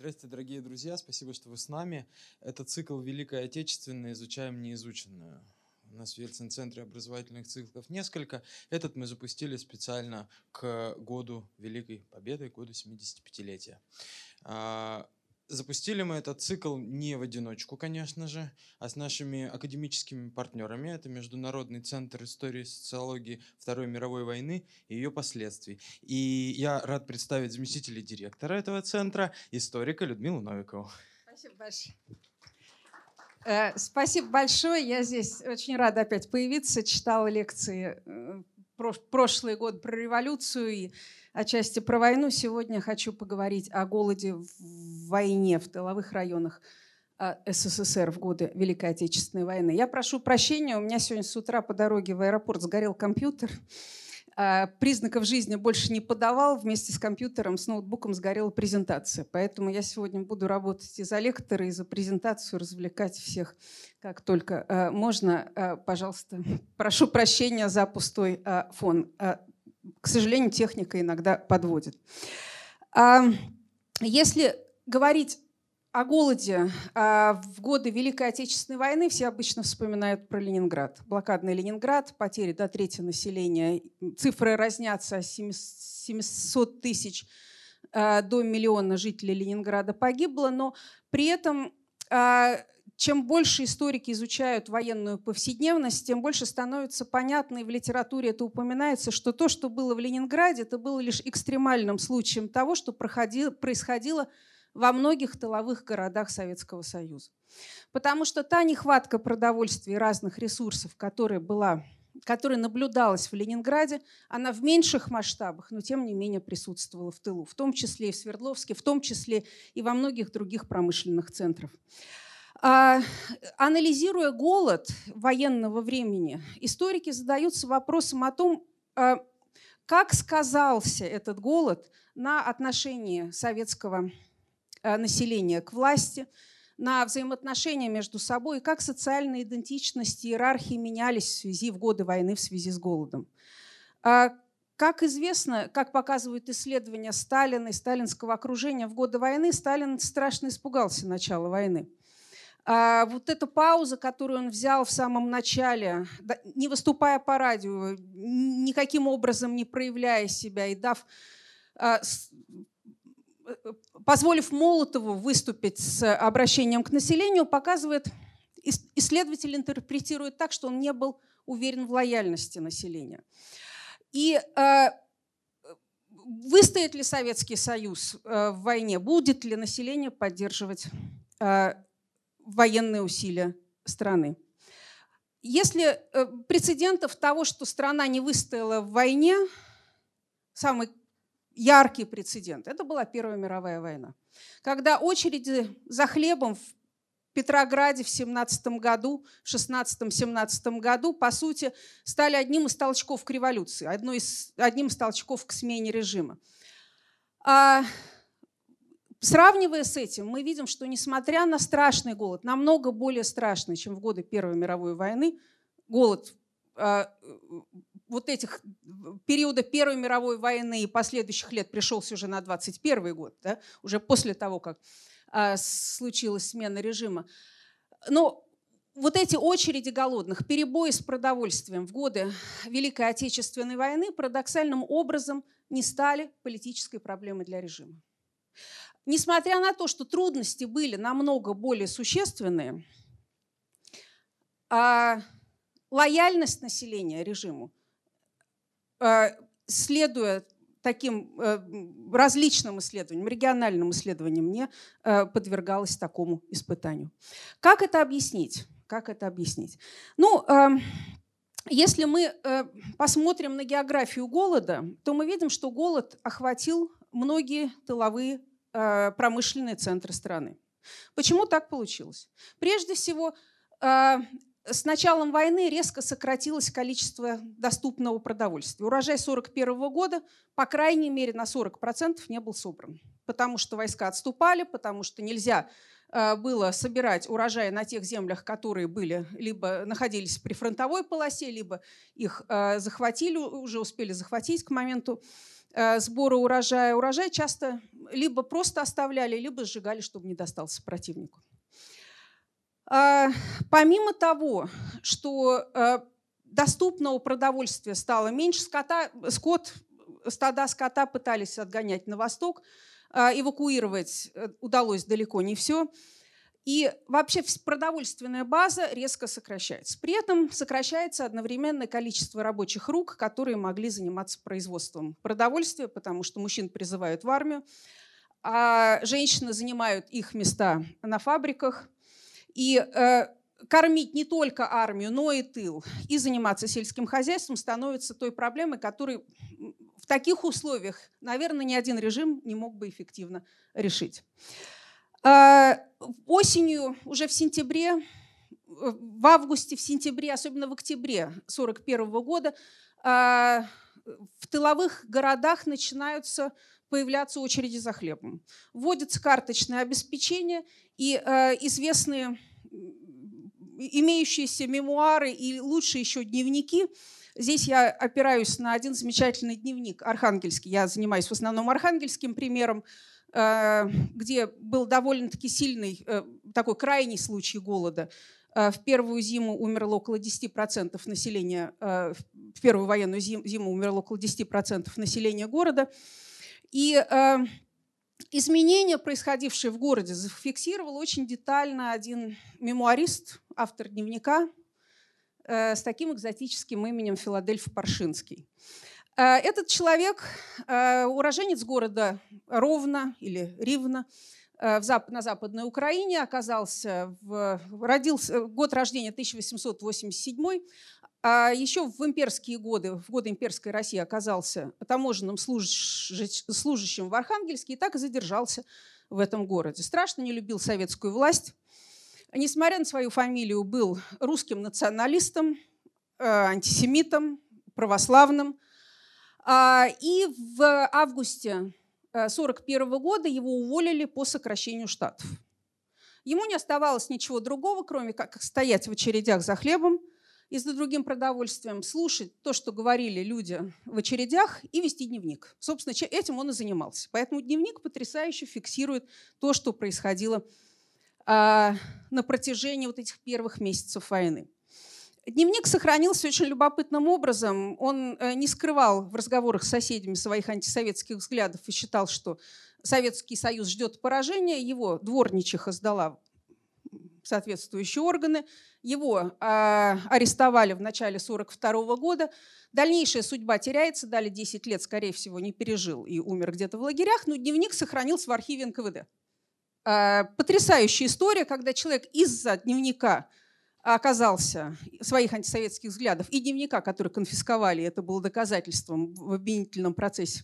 Здравствуйте, дорогие друзья, спасибо, что вы с нами. Это цикл «Великая Отечественная. Изучаем неизученную». У нас в Ельцин-центре образовательных циклов несколько. Этот мы запустили специально к году Великой Победы, к году 75-летия. Запустили мы этот цикл не в одиночку, конечно же, а с нашими академическими партнерами. Это Международный центр истории и социологии Второй мировой войны и ее последствий. И я рад представить заместителя директора этого центра, историка Людмилу Новикову. Спасибо большое. Спасибо большое. Я здесь очень рада опять появиться. Читала лекции прошлый год про революцию и отчасти про войну. Сегодня хочу поговорить о голоде в войне в тыловых районах СССР в годы Великой Отечественной войны. Я прошу прощения, у меня сегодня с утра по дороге в аэропорт сгорел компьютер. Признаков жизни больше не подавал. Вместе с компьютером, с ноутбуком сгорела презентация. Поэтому я сегодня буду работать и за лектора, и за презентацию, развлекать всех как только можно. Пожалуйста, прошу прощения за пустой фон. К сожалению, техника иногда подводит. Если говорить о голоде в годы Великой Отечественной войны, все обычно вспоминают про Ленинград. Блокадный Ленинград, потери до трети населения. Цифры разнятся от 700 тысяч до миллиона жителей Ленинграда погибло. Но при этом, чем больше историки изучают военную повседневность, тем больше становится понятно, и в литературе это упоминается, что то, что было в Ленинграде, это было лишь экстремальным случаем того, что происходило во многих тыловых городах Советского Союза. Потому что та нехватка продовольствия и разных ресурсов, которая наблюдалась в Ленинграде, она в меньших масштабах, но тем не менее присутствовала в тылу, в том числе и в Свердловске, в том числе и во многих других промышленных центрах. Анализируя голод военного времени, историки задаются вопросом о том, как сказался этот голод на отношении советского населения к власти, на взаимоотношения между собой, как социальные идентичности, иерархии менялись в годы войны в связи с голодом. Как известно, как показывают исследования Сталина и сталинского окружения, в годы войны Сталин страшно испугался начала войны. Вот эта пауза, которую он взял в самом начале, не выступая по радио, никаким образом не проявляя себя и позволив Молотову выступить с обращением к населению, показывает, исследователь интерпретирует так, что он не был уверен в лояльности населения. И выстоит ли Советский Союз в войне, будет ли население поддерживать военные усилия страны. Если прецедентов того, что страна не выстояла в войне, самый яркий прецедент – это была Первая мировая война, когда очереди за хлебом в Петрограде в 17-м году, в 16-17 году, по сути, стали одним из толчков к революции, одним из толчков к смене режима. Сравнивая с этим, мы видим, что несмотря на страшный голод, намного более страшный, чем в годы Первой мировой войны, голод вот этих периода Первой мировой войны и последующих лет пришелся уже на 21 год, да, уже после того, как случилась смена режима. Но вот эти очереди голодных, перебои с продовольствием в годы Великой Отечественной войны парадоксальным образом не стали политической проблемой для режима. Несмотря на то, что трудности были намного более существенные, лояльность населения режиму, следуя таким различным исследованиям, региональным исследованиям, не подвергалась такому испытанию. Как это объяснить? Как это объяснить? Ну, если мы посмотрим на географию голода, то мы видим, что голод охватил многие тыловые промышленные центры страны. Почему так получилось? Прежде всего, с началом войны резко сократилось количество доступного продовольствия. Урожай 1941 года, по крайней мере, на 40% не был собран, потому что войска отступали, потому что нельзя было собирать урожай на тех землях, которые были, либо находились при фронтовой полосе, либо их захватили, уже успели захватить к моменту сбора урожая. Урожай часто либо просто оставляли, либо сжигали, чтобы не достался противнику. Помимо того, что доступного продовольствия стало меньше, стада скота пытались отгонять на восток, эвакуировать удалось далеко не все. И вообще продовольственная база резко сокращается. При этом сокращается одновременное количество рабочих рук, которые могли заниматься производством продовольствия, потому что мужчин призывают в армию, а женщины занимают их места на фабриках. И кормить не только армию, но и тыл, и заниматься сельским хозяйством становится той проблемой, которую в таких условиях, наверное, ни один режим не мог бы эффективно решить. Осенью, уже в сентябре, в августе, в сентябре, особенно в октябре 1941 года, в тыловых городах начинаются появляться очереди за хлебом. Вводится карточное обеспечение, и известные имеющиеся мемуары и лучше еще дневники. Здесь я опираюсь на один замечательный дневник архангельский. Я занимаюсь в основном архангельским примером, где был довольно-таки сильный, такой крайний случай голода. В первую зиму умерло около 10% населения, в первую военную зиму умерло около 10% населения города. И изменения, происходившие в городе, зафиксировал очень детально один мемуарист, автор дневника, с таким экзотическим именем Филадельф Паршинский. Этот человек, уроженец города Ровно или Ривно на Западной Украине, родился, год рождения 1887, еще в имперские годы, в годы имперской России, оказался таможенным служащим в Архангельске и так и задержался в этом городе. Страшно не любил советскую власть. Несмотря на свою фамилию, был русским националистом, антисемитом, православным. И в августе 1941 года его уволили по сокращению штатов. Ему не оставалось ничего другого, кроме как стоять в очередях за хлебом и за другим продовольствием, слушать то, что говорили люди в очередях, и вести дневник. Собственно, этим он и занимался. Поэтому дневник потрясающе фиксирует то, что происходило на протяжении вот этих первых месяцев войны. Дневник сохранился очень любопытным образом. Он не скрывал в разговорах с соседями своих антисоветских взглядов и считал, что Советский Союз ждет поражения. Его дворничиха сдала соответствующие органы. Его арестовали в начале 1942 года. Дальнейшая судьба теряется. Дали 10 лет, скорее всего, не пережил и умер где-то в лагерях. Но дневник сохранился в архиве НКВД. Потрясающая история, когда человек из-за дневника оказался, своих антисоветских взглядов, и дневника, который конфисковали, это было доказательством в обвинительном процессе.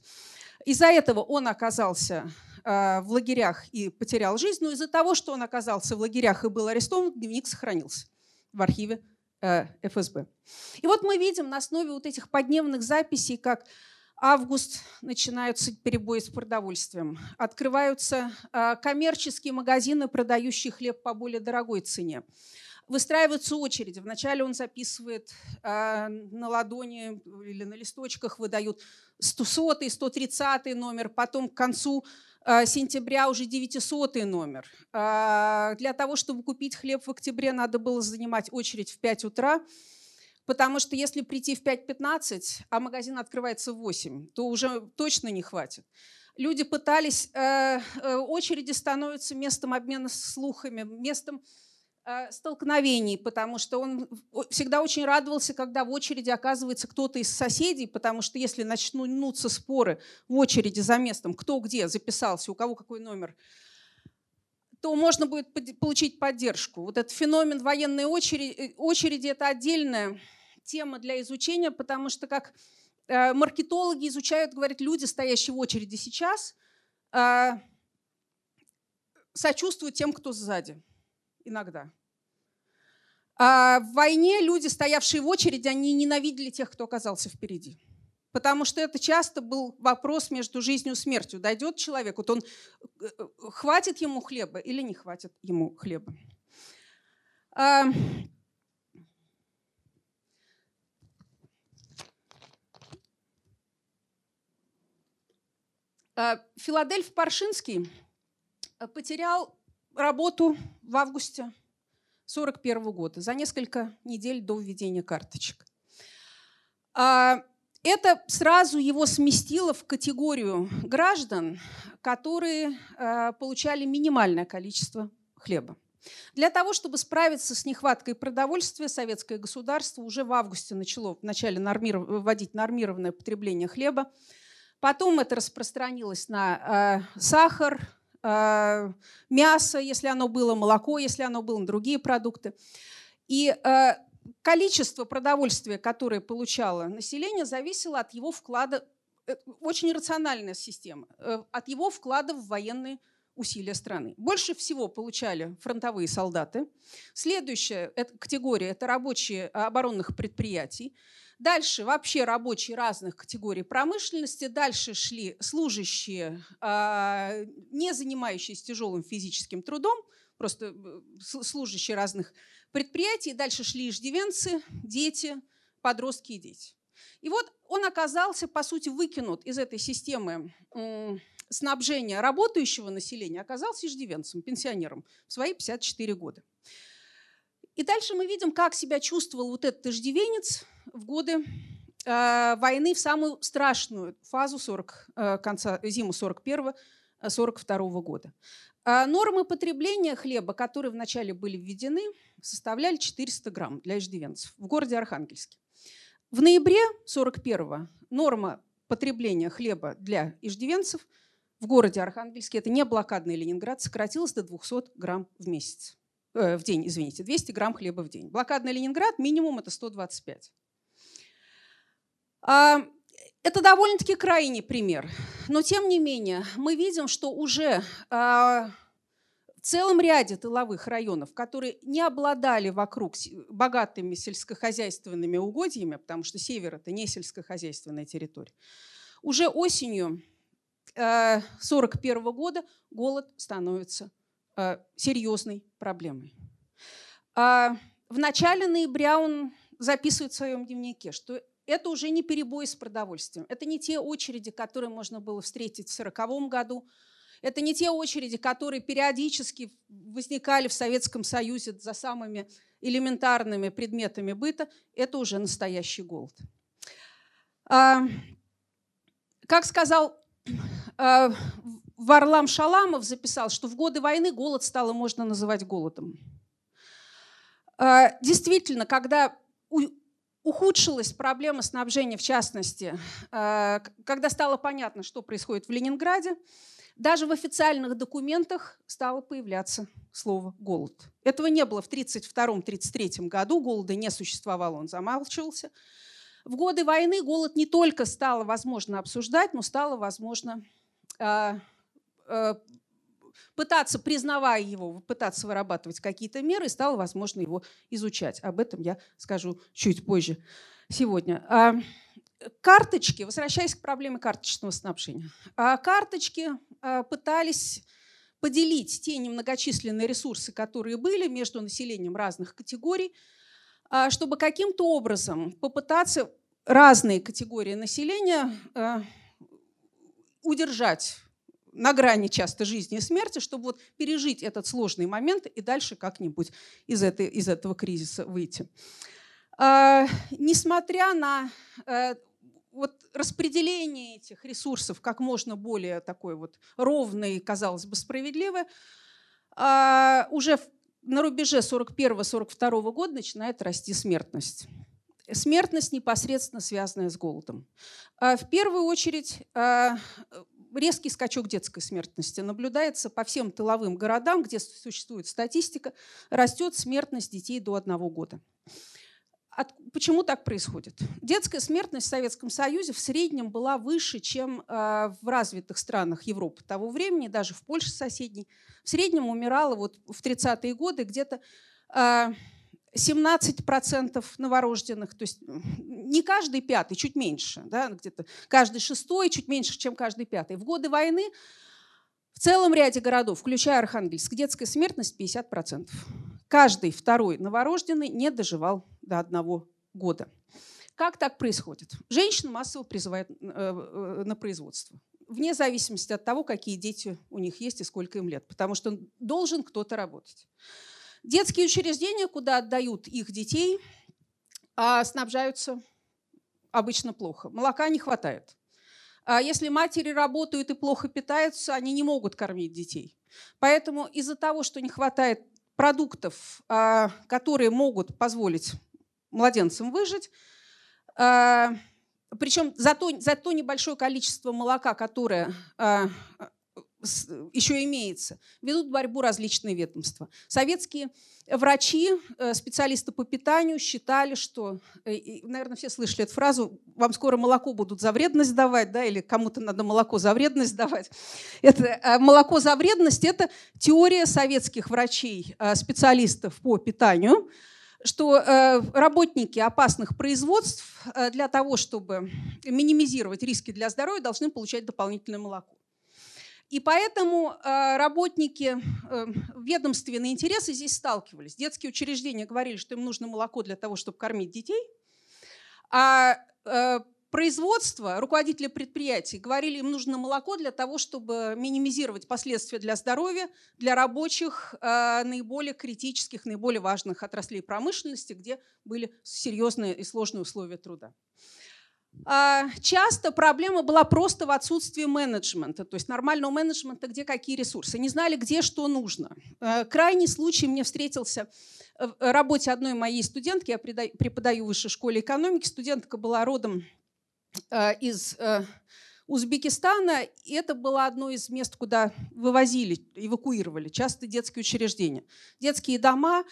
Из-за этого он оказался в лагерях и потерял жизнь, но из-за того, что он оказался в лагерях и был арестован, дневник сохранился в архиве ФСБ. И вот мы видим на основе вот этих подневных записей, как август начинаются перебои с продовольствием, открываются коммерческие магазины, продающие хлеб по более дорогой цене. Выстраиваются очереди. Вначале он записывает на ладони или на листочках, выдают 100-й, 130-й номер, потом к концу сентября уже 900-й номер. Для того, чтобы купить хлеб в октябре, надо было занимать очередь в 5 утра, потому что если прийти в 5:15, а магазин открывается в 8, то уже точно не хватит. Люди пытались... очереди становятся местом обмена слухами, местом столкновений, потому что он всегда очень радовался, когда в очереди оказывается кто-то из соседей, потому что если начнутся споры в очереди за местом, кто где записался, у кого какой номер, то можно будет получить поддержку. Вот этот феномен военной очереди – это отдельная тема для изучения, потому что, как маркетологи изучают, говорят, люди, стоящие в очереди сейчас, сочувствуют тем, кто сзади. Иногда. А в войне люди, стоявшие в очереди, они ненавидели тех, кто оказался впереди. Потому что это часто был вопрос между жизнью и смертью. Дойдет человек, вот он, хватит ему хлеба или не хватит ему хлеба. Филадельф Паршинский потерял работу в августе 1941 года, за несколько недель до введения карточек. Это сразу его сместило в категорию граждан, которые получали минимальное количество хлеба. Для того, чтобы справиться с нехваткой продовольствия, советское государство уже в августе начало вначале вводить нормированное потребление хлеба. Потом это распространилось на сахар, мясо, если оно было, молоко, если оно было, на другие продукты. И количество продовольствия, которое получало население, зависело от его вклада, очень рациональная система, от его вклада в военные усилия страны. Больше всего получали фронтовые солдаты. Следующая категория – это рабочие оборонных предприятий. Дальше вообще рабочие разных категорий промышленности. Дальше шли служащие, не занимающиеся тяжелым физическим трудом, просто служащие разных предприятий. Дальше шли иждивенцы, дети, подростки и дети. И вот он оказался, по сути, выкинут из этой системы снабжения работающего населения, оказался иждивенцем, пенсионером в свои 54 года. И дальше мы видим, как себя чувствовал вот этот иждивенец в годы войны, в самую страшную фазу зиму 1941-1942 года. Нормы потребления хлеба, которые вначале были введены, составляли 400 грамм для иждивенцев в городе Архангельске. В ноябре 1941 норма потребления хлеба для иждивенцев в городе Архангельске, это не блокадный Ленинград, сократилось до 200 грамм в день, 200 грамм хлеба в день. Блокадный Ленинград минимум это 125. Это довольно-таки крайний пример, но тем не менее мы видим, что уже в целом ряде тыловых районов, которые не обладали вокруг богатыми сельскохозяйственными угодьями, потому что север – это не сельскохозяйственная территория, уже осенью 1941 года голод становится серьезной проблемой. В начале ноября он записывает в своем дневнике, что это уже не перебой с продовольствием, это не те очереди, которые можно было встретить в 1940 году, это не те очереди, которые периодически возникали в Советском Союзе за самыми элементарными предметами быта, это уже настоящий голод. Как сказал Варлам Шаламов, записал, что в годы войны голод стало можно называть голодом. Действительно, когда ухудшилась проблема снабжения, в частности, когда стало понятно, что происходит в Ленинграде, даже в официальных документах стало появляться слово «голод». Этого не было в 1932-1933 году, голода не существовало, он замалчивался. В годы войны голод не только стало возможно обсуждать, но стало возможно пытаться, признавая его, пытаться вырабатывать какие-то меры, и стало возможно его изучать. Об этом я скажу чуть позже сегодня. Карточки, возвращаясь к проблеме карточного снабжения, карточки пытались поделить те немногочисленные ресурсы, которые были между населением разных категорий, чтобы каким-то образом попытаться разные категории населения удержать на грани часто жизни и смерти, чтобы вот пережить этот сложный момент и дальше как-нибудь из этого кризиса выйти. Несмотря на распределение этих ресурсов как можно более такое вот ровное и, казалось бы, справедливое, уже на рубеже 1941-1942 года начинает расти смертность. Смертность, непосредственно связанная с голодом. В первую очередь резкий скачок детской смертности наблюдается по всем тыловым городам, где существует статистика, растет смертность детей до 1 года. Почему так происходит? Детская смертность в Советском Союзе в среднем была выше, чем в развитых странах Европы того времени, даже в Польше соседней. В среднем умирало вот в 30-е годы где-то 17% новорожденных, то есть не каждый пятый, чуть меньше, да, где-то каждый шестой, чуть меньше, чем каждый пятый. В годы войны в целом ряде городов, включая Архангельск, детская смертность 50%. Каждый второй новорожденный не доживал до 1 года. Как так происходит? Женщин массово призывают на производство. вне зависимости от того, какие дети у них есть и сколько им лет, потому что должен кто-то работать. Детские учреждения, куда отдают их детей, снабжаются обычно плохо. Молока не хватает. А если матери работают и плохо питаются, они не могут кормить детей. Поэтому из-за того, что не хватает продуктов, которые могут позволить младенцам выжить, причем за то небольшое количество молока, которое еще имеется, ведут борьбу различные ведомства. Советские врачи, специалисты по питанию считали, что, наверное, все слышали эту фразу, вам скоро молоко будут за вредность давать, да, или кому-то надо молоко за вредность давать. Это, молоко за вредность – это теория советских врачей, специалистов по питанию, что работники опасных производств для того, чтобы минимизировать риски для здоровья, должны получать дополнительное молоко. И поэтому работники ведомственные интересы здесь сталкивались. Детские учреждения говорили, что им нужно молоко для того, чтобы кормить детей. А производство, руководители предприятий говорили, им нужно молоко для того, чтобы минимизировать последствия для здоровья, для рабочих, наиболее критических, наиболее важных отраслей промышленности, где были серьезные и сложные условия труда. Часто проблема была просто в отсутствии менеджмента, то есть нормального менеджмента, где какие ресурсы. Не знали, где что нужно. Крайний случай мне встретился в работе одной моей студентки. Я преподаю в Высшей школе экономики. Студентка была родом из Узбекистана. И это было одно из мест, куда вывозили, эвакуировали часто детские учреждения. Детские дома,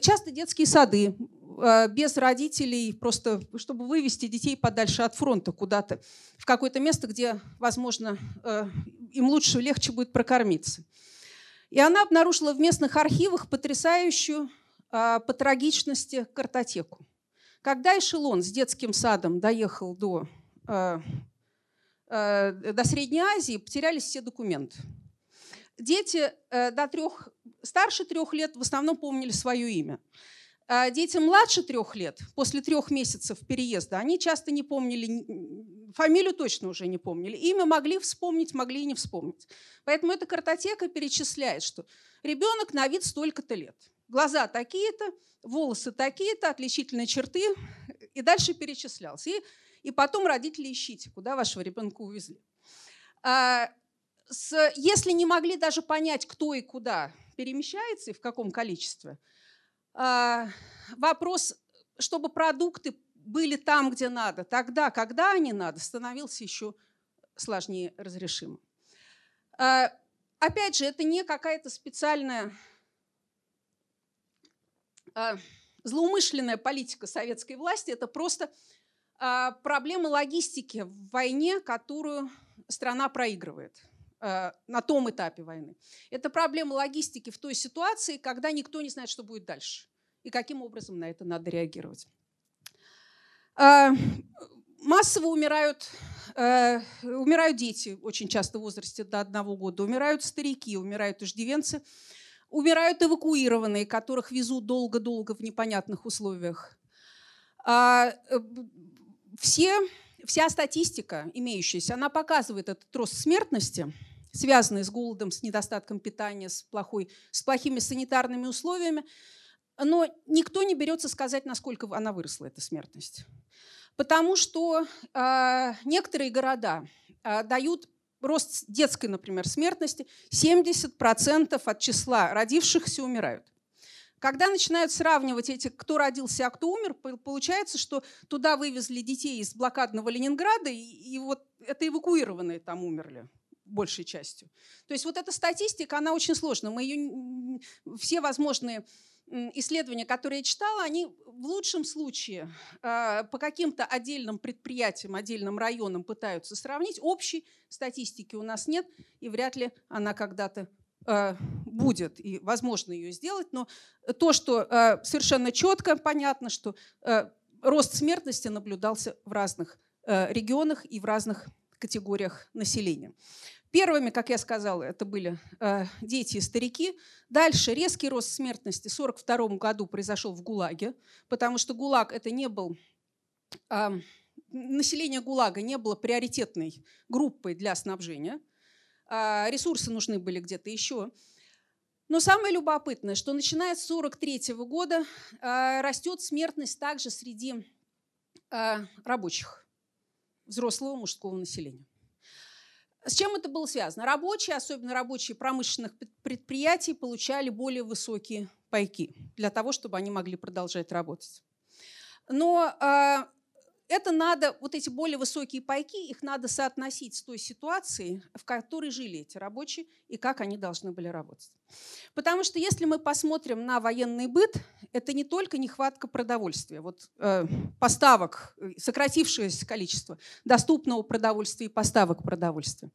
часто детские сады, без родителей, просто чтобы вывести детей подальше от фронта куда-то, в какое-то место, где, возможно, им лучше, легче будет прокормиться. И она обнаружила в местных архивах потрясающую по трагичности картотеку. Когда эшелон с детским садом доехал до Средней Азии, потерялись все документы. Дети старше 3 лет в основном помнили свое имя. Дети младше 3 лет, после 3 месяцев переезда, они часто не помнили, фамилию точно уже не помнили. Имя могли вспомнить, могли и не вспомнить. Поэтому эта картотека перечисляет, что ребенок на вид столько-то лет, глаза такие-то, волосы такие-то, отличительные черты, и дальше перечислялся. И потом родители ищите, куда вашего ребенка увезли. Если не могли даже понять, кто и куда перемещается и в каком количестве, вопрос, чтобы продукты были там, где надо, тогда, когда они надо, становился еще сложнее разрешимым. Опять же, это не какая-то специальная злоумышленная политика советской власти, это просто проблема логистики в войне, которую страна проигрывает на том этапе войны. Это проблема логистики в той ситуации, когда никто не знает, что будет дальше и каким образом на это надо реагировать. Массово умирают дети очень часто в возрасте до 1 года, умирают старики, умирают иждивенцы, умирают эвакуированные, которых везут долго-долго в непонятных условиях. Вся статистика имеющаяся, она показывает этот рост смертности, связанные с голодом, с недостатком питания, с плохими санитарными условиями, но никто не берется сказать, насколько она выросла, эта смертность. Потому что некоторые города дают рост детской, например, смертности, 70% от числа родившихся умирают. Когда начинают сравнивать эти, кто родился, а кто умер, получается, что туда вывезли детей из блокадного Ленинграда, и вот это эвакуированные там умерли большей частью. То есть вот эта статистика, она очень сложна. Все возможные исследования, которые я читала, они в лучшем случае по каким-то отдельным предприятиям, отдельным районам пытаются сравнить. Общей статистики у нас нет, и вряд ли она когда-то будет, и возможно ее сделать. Но то, что совершенно четко понятно, что рост смертности наблюдался в разных регионах и в разных категориях населения. Первыми, как я сказала, это были дети и старики. Дальше резкий рост смертности в 1942 году произошел в ГУЛАГе, потому что ГУЛАГ это не был население ГУЛАГа не было приоритетной группой для снабжения. Ресурсы нужны были где-то еще. Но самое любопытное, что начиная с 1943 года растет смертность также среди рабочих, взрослого мужского населения. С чем это было связано? Рабочие, особенно рабочие промышленных предприятий, получали более высокие пайки для того, чтобы они могли продолжать работать. Но это надо, вот эти более высокие пайки, их надо соотносить с той ситуацией, в которой жили эти рабочие и как они должны были работать. Потому что если мы посмотрим на военный быт, это не только нехватка продовольствия, вот, поставок, сократившееся количество доступного продовольствия и поставок продовольствия.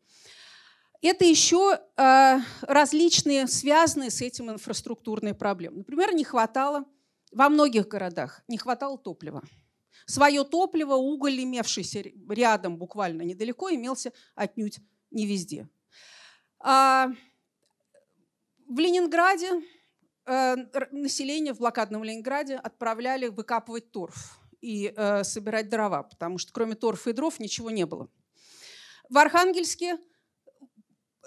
Это еще различные связанные с этим инфраструктурные проблемы. Например, не хватало, во многих городах не хватало топлива. Свое топливо, уголь, имевшийся рядом буквально недалеко, имелся отнюдь не везде. В Ленинграде, население в блокадном Ленинграде отправляли выкапывать торф и собирать дрова, потому что кроме торфа и дров ничего не было. В Архангельске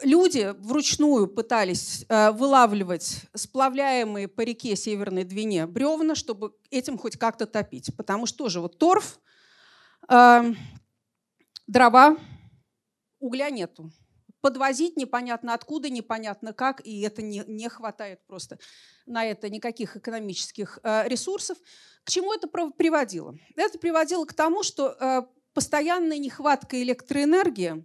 люди вручную пытались вылавливать сплавляемые по реке Северной Двине бревна, чтобы этим хоть как-то топить. Потому что тоже вот торф, дрова, угля нету. Подвозить непонятно откуда, непонятно как, и это не хватает просто на это никаких экономических ресурсов. К чему это приводило? Это приводило к тому, что постоянная нехватка электроэнергии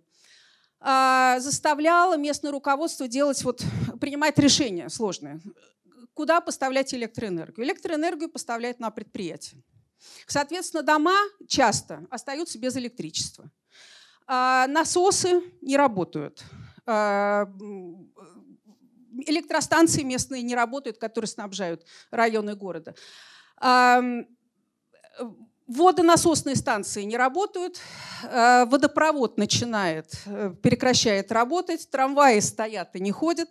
заставляло местное руководство делать, вот, принимать решения сложные. Куда поставлять электроэнергию? Электроэнергию поставляют на предприятия. Соответственно, дома часто остаются без электричества. Насосы не работают. Электростанции местные не работают, которые снабжают районы города. Водонасосные станции не работают, водопровод прекращает работать, трамваи стоят и не ходят,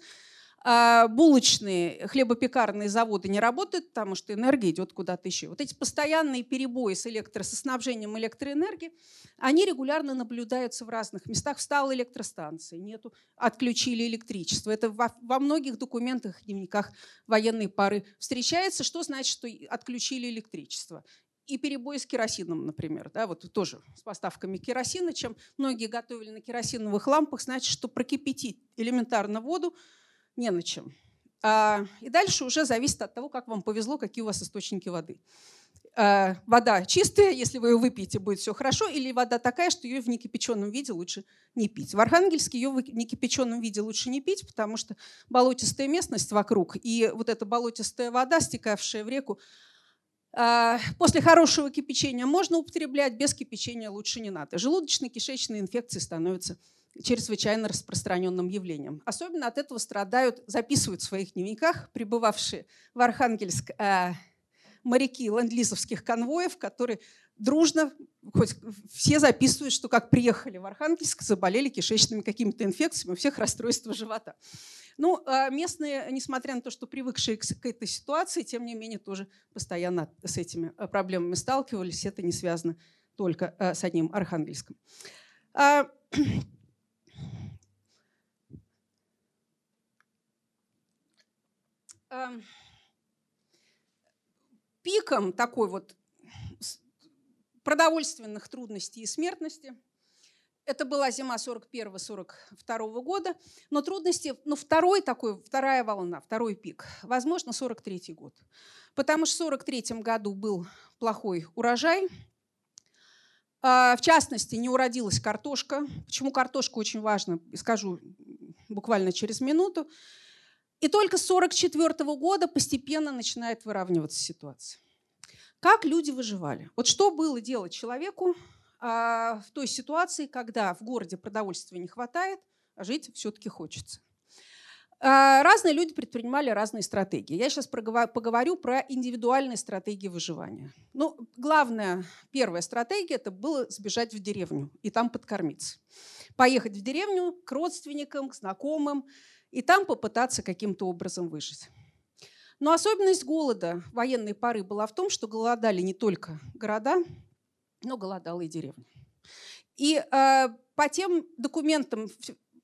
булочные, хлебопекарные заводы не работают, потому что энергия идет куда-то еще. Вот эти постоянные перебои со снабжением электроэнергии, они регулярно наблюдаются в разных местах. Встала электростанция, нету, отключили электричество. Это во многих документах, дневниках военной поры встречается. Что значит, что отключили электричество? И перебои с керосином, например, да, вот тоже с поставками керосина. Чем многие готовили на керосиновых лампах, значит, что прокипятить элементарно воду не на чем. И дальше уже зависит от того, как вам повезло, какие у вас источники воды. Вода чистая, если вы ее выпьете, будет все хорошо, или вода такая, что ее в некипяченом виде лучше не пить. В Архангельске ее в некипяченом виде лучше не пить, потому что болотистая местность вокруг, и вот эта болотистая вода, стекавшая в реку, после хорошего кипячения можно употреблять, без кипячения лучше не надо. Желудочно-кишечные инфекции становятся чрезвычайно распространенным явлением. Особенно от этого страдают, записывают в своих дневниках, прибывавшие в Архангельск моряки ленд-лизовских конвоев, которые дружно, хоть все записывают, что как приехали в Архангельск, заболели кишечными какими-то инфекциями, у всех расстройства живота. Ну, местные, несмотря на то, что привыкшие к этой ситуации, тем не менее тоже постоянно с этими проблемами сталкивались. Это не связано только с одним Архангельском. Пиком такой вот продовольственных трудностей и смертности. Это была зима 1941-1942 года, но трудности, вторая волна, второй пик, возможно, 1943 год. Потому что в 1943 году был плохой урожай. В частности, не уродилась картошка. Почему картошка очень важна, скажу буквально через минуту. И только с 1944 года постепенно начинает выравниваться ситуация. Как люди выживали? Вот что было делать человеку в той ситуации, когда в городе продовольствия не хватает, а жить все-таки хочется? Разные люди предпринимали разные стратегии. Я сейчас поговорю про индивидуальные стратегии выживания. Ну, главная, первая стратегия – это было сбежать в деревню и там подкормиться. Поехать в деревню к родственникам, к знакомым, и там попытаться каким-то образом выжить. Но особенность голода военной поры была в том, что голодали не только города, но голодалые деревни. И по тем документам,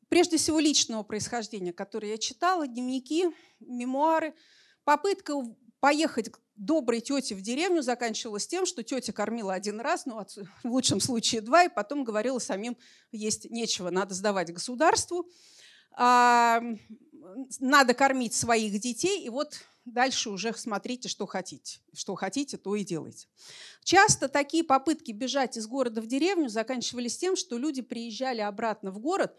прежде всего личного происхождения, которые я читала, дневники, мемуары, попытка поехать к доброй тете в деревню заканчивалась тем, что тетя кормила один раз, ну, в лучшем случае два, и потом говорила самим: есть нечего, надо сдавать государству, надо кормить своих детей, и вот дальше уже смотрите, что хотите. Что хотите, то и делайте. Часто такие попытки бежать из города в деревню заканчивались тем, что люди приезжали обратно в город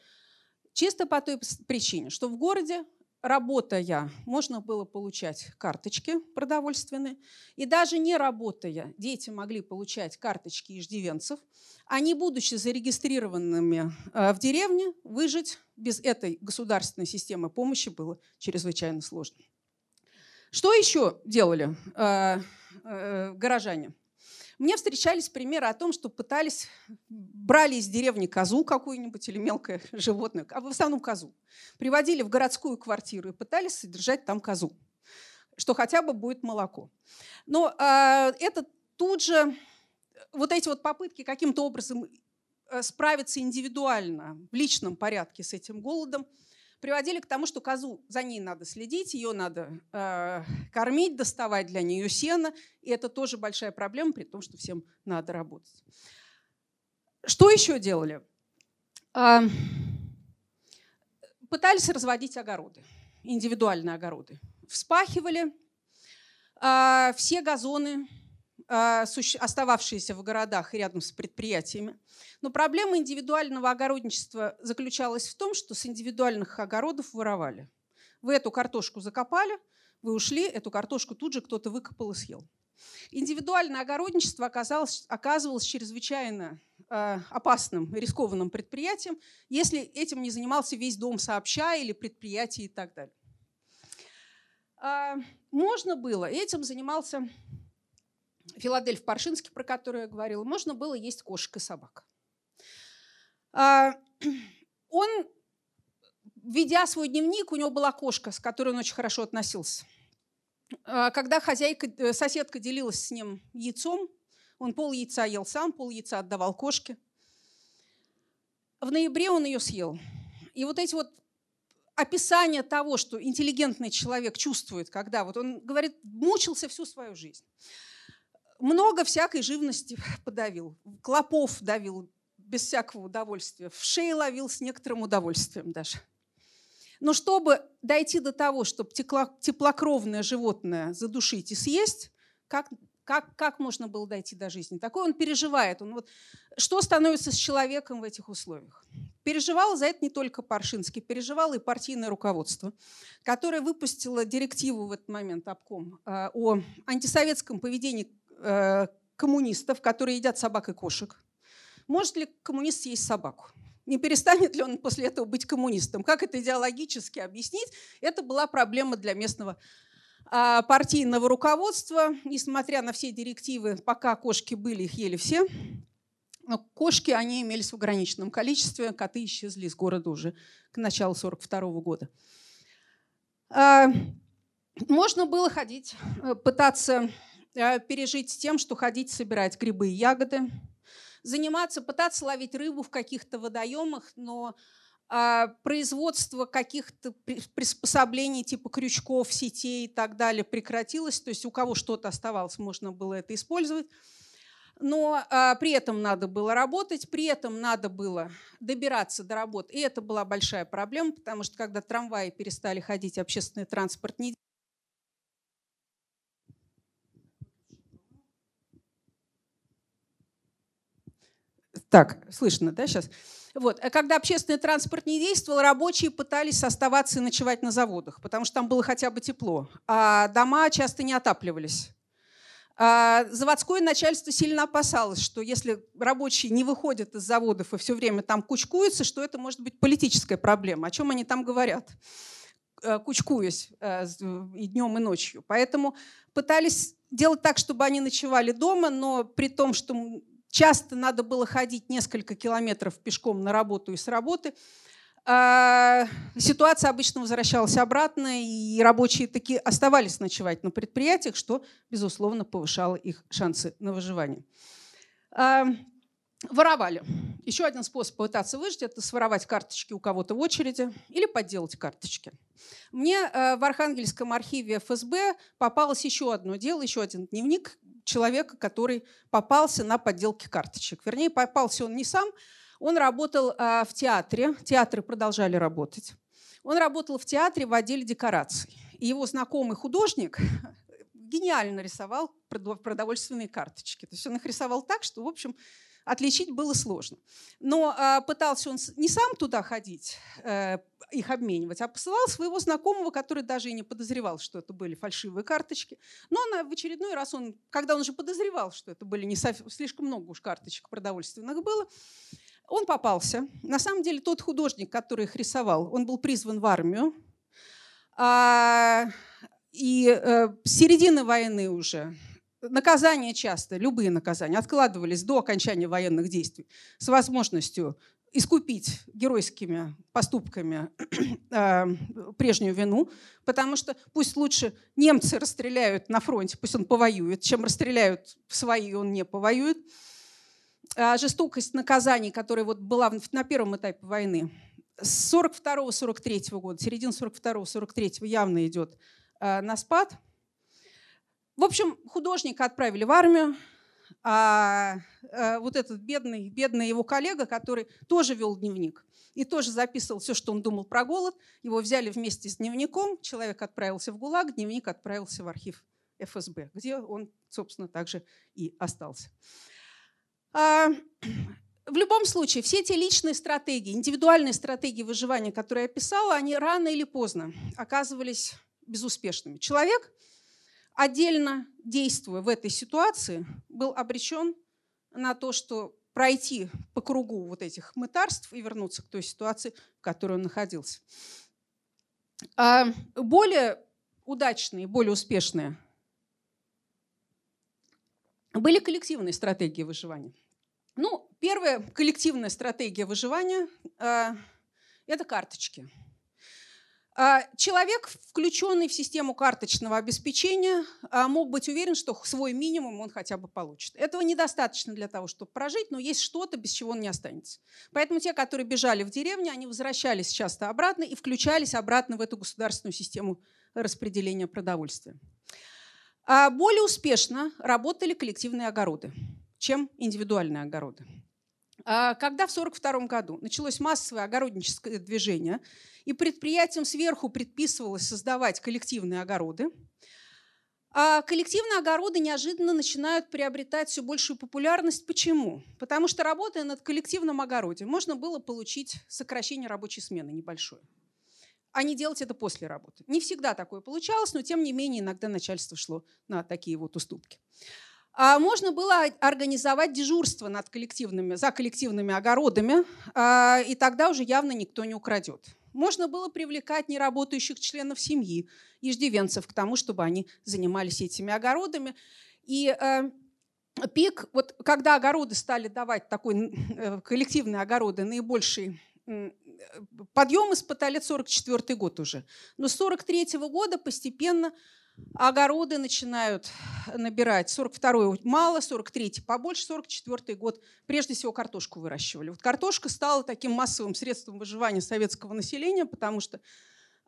чисто по той причине, что в городе, работая, можно было получать карточки продовольственные. И даже не работая, дети могли получать карточки иждивенцев, а не будучи зарегистрированными в деревне, выжить без этой государственной системы помощи было чрезвычайно сложно. Что еще делали горожане? Мне встречались примеры о том, что пытались, брали из деревни козу какую-нибудь или мелкое животное, а в основном козу, приводили в городскую квартиру и пытались содержать там козу, что хотя бы будет молоко. Но это тут же, вот эти вот попытки каким-то образом справиться индивидуально, в личном порядке с этим голодом, приводили к тому, что козу, за ней надо следить, ее надо кормить, доставать для нее сено. И это тоже большая проблема, при том, что всем надо работать. Что еще делали? Пытались разводить огороды, индивидуальные огороды. Вспахивали все газоны, остававшиеся в городах и рядом с предприятиями. Но проблема индивидуального огородничества заключалась в том, что с индивидуальных огородов воровали. Вы эту картошку закопали, вы ушли, эту картошку тут же кто-то выкопал и съел. Индивидуальное огородничество оказывалось чрезвычайно опасным, рискованным предприятием, если этим не занимался весь дом сообща или предприятие и так далее. Можно было, этим занимался Филадельф Паршинский, про который я говорила, можно было есть кошек и собак. Он, ведя свой дневник, у него была кошка, с которой он очень хорошо относился. Когда соседка делилась с ним яйцом, он пол яйца ел сам, пол яйца отдавал кошке. В ноябре он ее съел. И вот эти вот описание того, что интеллигентный человек чувствует, когда вот он, говорит, мучился всю свою жизнь. Много всякой живности подавил. Клопов давил без всякого удовольствия. В шее ловил с некоторым удовольствием даже. Но чтобы дойти до того, чтобы теплокровное животное задушить и съесть, как можно было дойти до жизни? Такое он переживает. Он вот, что становится с человеком в этих условиях? Переживал за это не только Паршинский, переживал и партийное руководство, которое выпустило директиву в этот момент обком о антисоветском поведении коммунистов, которые едят собак и кошек. Может ли коммунист съесть собаку? Не перестанет ли он после этого быть коммунистом? Как это идеологически объяснить? Это была проблема для местного партийного руководства. Несмотря на все директивы, пока кошки были, их ели все. Но кошки, они имелись в ограниченном количестве. Коты исчезли из города уже к началу 1942 года. Можно было ходить, пытаться пережить с тем, что ходить собирать грибы и ягоды, заниматься, пытаться ловить рыбу в каких-то водоемах, но производство каких-то приспособлений типа крючков, сетей и так далее прекратилось, то есть у кого что-то оставалось, можно было это использовать, но при этом надо было работать, при этом надо было добираться до работы, и это была большая проблема, потому что когда трамваи перестали ходить, общественный транспорт не Так, слышно, да, сейчас? Вот. А когда общественный транспорт не действовал, рабочие пытались оставаться и ночевать на заводах, потому что там было хотя бы тепло. А дома часто не отапливались. А заводское начальство сильно опасалось, что если рабочие не выходят из заводов и все время там кучкуются, что это может быть политическая проблема. О чем они там говорят, кучкуясь и днем, и ночью. Поэтому пытались делать так, чтобы они ночевали дома, но при том, что часто надо было ходить несколько километров пешком на работу и с работы. Ситуация обычно возвращалась обратно, и рабочие таки оставались ночевать на предприятиях, что, безусловно, повышало их шансы на выживание. Воровали. Еще один способ пытаться выжить – это своровать карточки у кого-то в очереди или подделать карточки. Мне в Архангельском архиве ФСБ попалось еще одно дело, еще один дневник человека, который попался на подделке карточек. Вернее, попался он не сам, он работал в театре, театры продолжали работать. Он работал в театре в отделе декораций. И его знакомый художник гениально рисовал продовольственные карточки. То есть он их рисовал так, что, в общем, отличить было сложно. Но пытался он не сам туда ходить, их обменивать, а посылал своего знакомого, который даже и не подозревал, что это были фальшивые карточки. Но в очередной раз, когда он уже подозревал, что это были не слишком много уж карточек продовольственных было, он попался. На самом деле тот художник, который их рисовал, он был призван в армию. И с середины войны уже наказания часто, любые наказания, откладывались до окончания военных действий с возможностью искупить геройскими поступками прежнюю вину, потому что пусть лучше немцы расстреляют на фронте, пусть он повоюет, чем расстреляют в свои, он не повоюет. Жестокость наказаний, которая вот была на первом этапе войны, с 1942-1943 года, середина 1942-1943 явно идет на спад. В общем, художника отправили в армию, а вот этот бедный его коллега, который тоже вел дневник и тоже записывал все, что он думал про голод, его взяли вместе с дневником, человек отправился в ГУЛАГ, дневник отправился в архив ФСБ, где он, собственно, также и остался. В любом случае, все те личные стратегии, индивидуальные стратегии выживания, которые я писала, они рано или поздно оказывались безуспешными. Человек, отдельно действуя в этой ситуации, был обречен на то, что пройти по кругу вот этих мытарств и вернуться к той ситуации, в которой он находился. Более удачные, более успешные были коллективные стратегии выживания. Ну, первая коллективная стратегия выживания – это карточки. Человек, включенный в систему карточного обеспечения, мог быть уверен, что свой минимум он хотя бы получит. Этого недостаточно для того, чтобы прожить, но есть что-то, без чего он не останется. Поэтому те, которые бежали в деревню, они возвращались часто обратно и включались обратно в эту государственную систему распределения продовольствия. Более успешно работали коллективные огороды, чем индивидуальные огороды. Когда в 1942 году началось массовое огородническое движение, и предприятиям сверху предписывалось создавать коллективные огороды, коллективные огороды неожиданно начинают приобретать все большую популярность. Почему? Потому что, работая над коллективным огородом, можно было получить сокращение рабочей смены небольшое, а не делать это после работы. Не всегда такое получалось, но тем не менее иногда начальство шло на такие вот уступки. Можно было организовать дежурство над коллективными, за коллективными огородами, и тогда уже явно никто не украдет. Можно было привлекать неработающих членов семьи, иждивенцев, к тому, чтобы они занимались этими огородами. И пик, вот когда огороды стали давать такой коллективные огороды, наибольший подъем испытали 1944 год уже. Но с 1943 года постепенно огороды начинают набирать. 42-й мало, 43-й побольше, 44-й год. Прежде всего картошку выращивали. Вот картошка стала таким массовым средством выживания советского населения, потому что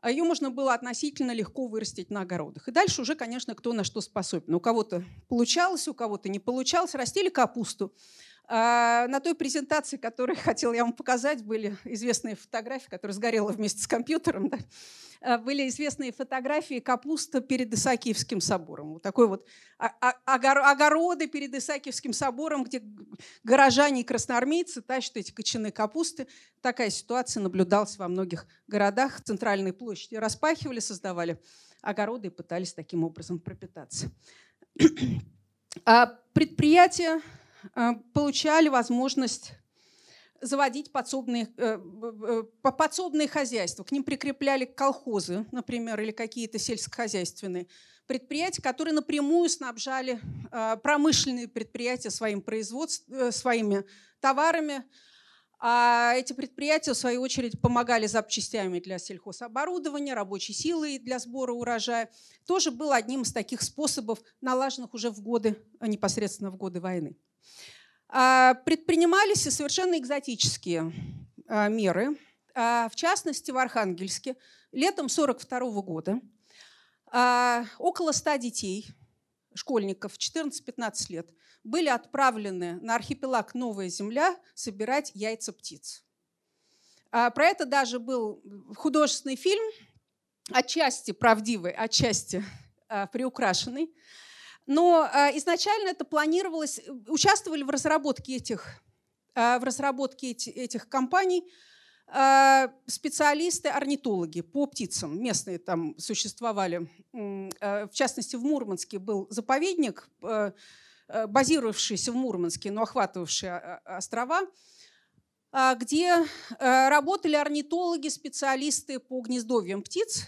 ее можно было относительно легко вырастить на огородах. И дальше уже, конечно, кто на что способен. У кого-то получалось, у кого-то не получалось. Растили капусту. На той презентации, которую хотела я вам показать, были известные фотографии, которая сгорела вместе с компьютером, да? Были известные фотографии капусты перед Исаакиевским собором. Вот такой вот огороды перед Исаакиевским собором, где горожане и красноармейцы тащат эти кочаны капусты. Такая ситуация наблюдалась во многих городах. Центральные площади распахивали, создавали огороды и пытались таким образом пропитаться. Предприятия получали возможность заводить подсобные хозяйства. К ним прикрепляли колхозы, например, или какие-то сельскохозяйственные предприятия, которые напрямую снабжали промышленные предприятия своими товарами. А эти предприятия, в свою очередь, помогали запчастями для сельхозоборудования, рабочей силой для сбора урожая. Тоже был одним из таких способов, налаженных уже в годы, непосредственно в годы войны. Предпринимались и совершенно экзотические меры. В частности, в Архангельске летом 1942 года около 100 детей, школьников 14-15 лет, были отправлены на архипелаг «Новая Земля» собирать яйца птиц. Про это даже был художественный фильм, отчасти правдивый, отчасти приукрашенный. Но изначально это планировалось, участвовали в разработке этих компаний специалисты-орнитологи по птицам. Местные там существовали. В частности, в Мурманске был заповедник, базировавшийся в Мурманске, но охватывавший острова, где работали орнитологи, специалисты по гнездовьям птиц.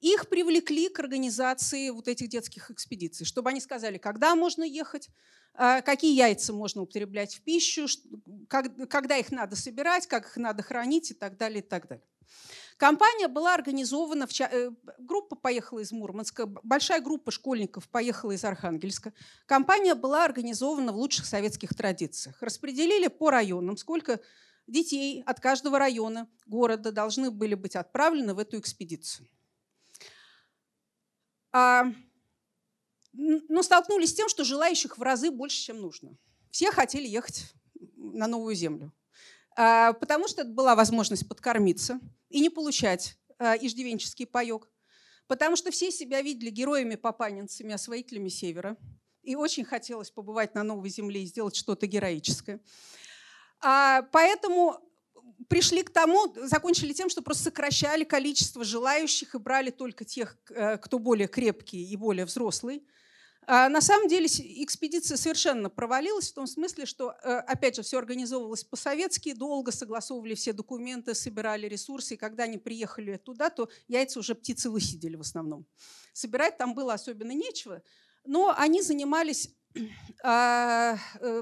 Их привлекли к организации вот этих детских экспедиций, чтобы они сказали, когда можно ехать, какие яйца можно употреблять в пищу, когда их надо собирать, как их надо хранить и так далее, и так далее. Компания была организована, группа поехала из Мурманска, большая группа школьников поехала из Архангельска. Компания была организована в лучших советских традициях. Распределили по районам, сколько детей от каждого района города должны были быть отправлены в эту экспедицию. Но столкнулись с тем, что желающих в разы больше, чем нужно. Все хотели ехать на Новую Землю, потому что это была возможность подкормиться и не получать иждивенческий паёк, потому что все себя видели героями-попаянцами, освоителями Севера, и очень хотелось побывать на Новой Земле и сделать что-то героическое. Поэтому пришли к тому, закончили тем, что просто сокращали количество желающих и брали только тех, кто более крепкий и более взрослый. На самом деле экспедиция совершенно провалилась в том смысле, что, опять же, все организовывалось по-советски, долго согласовывали все документы, собирали ресурсы, и когда они приехали туда, то яйца уже птицы высидели в основном. Собирать там было особенно нечего, но они занимались...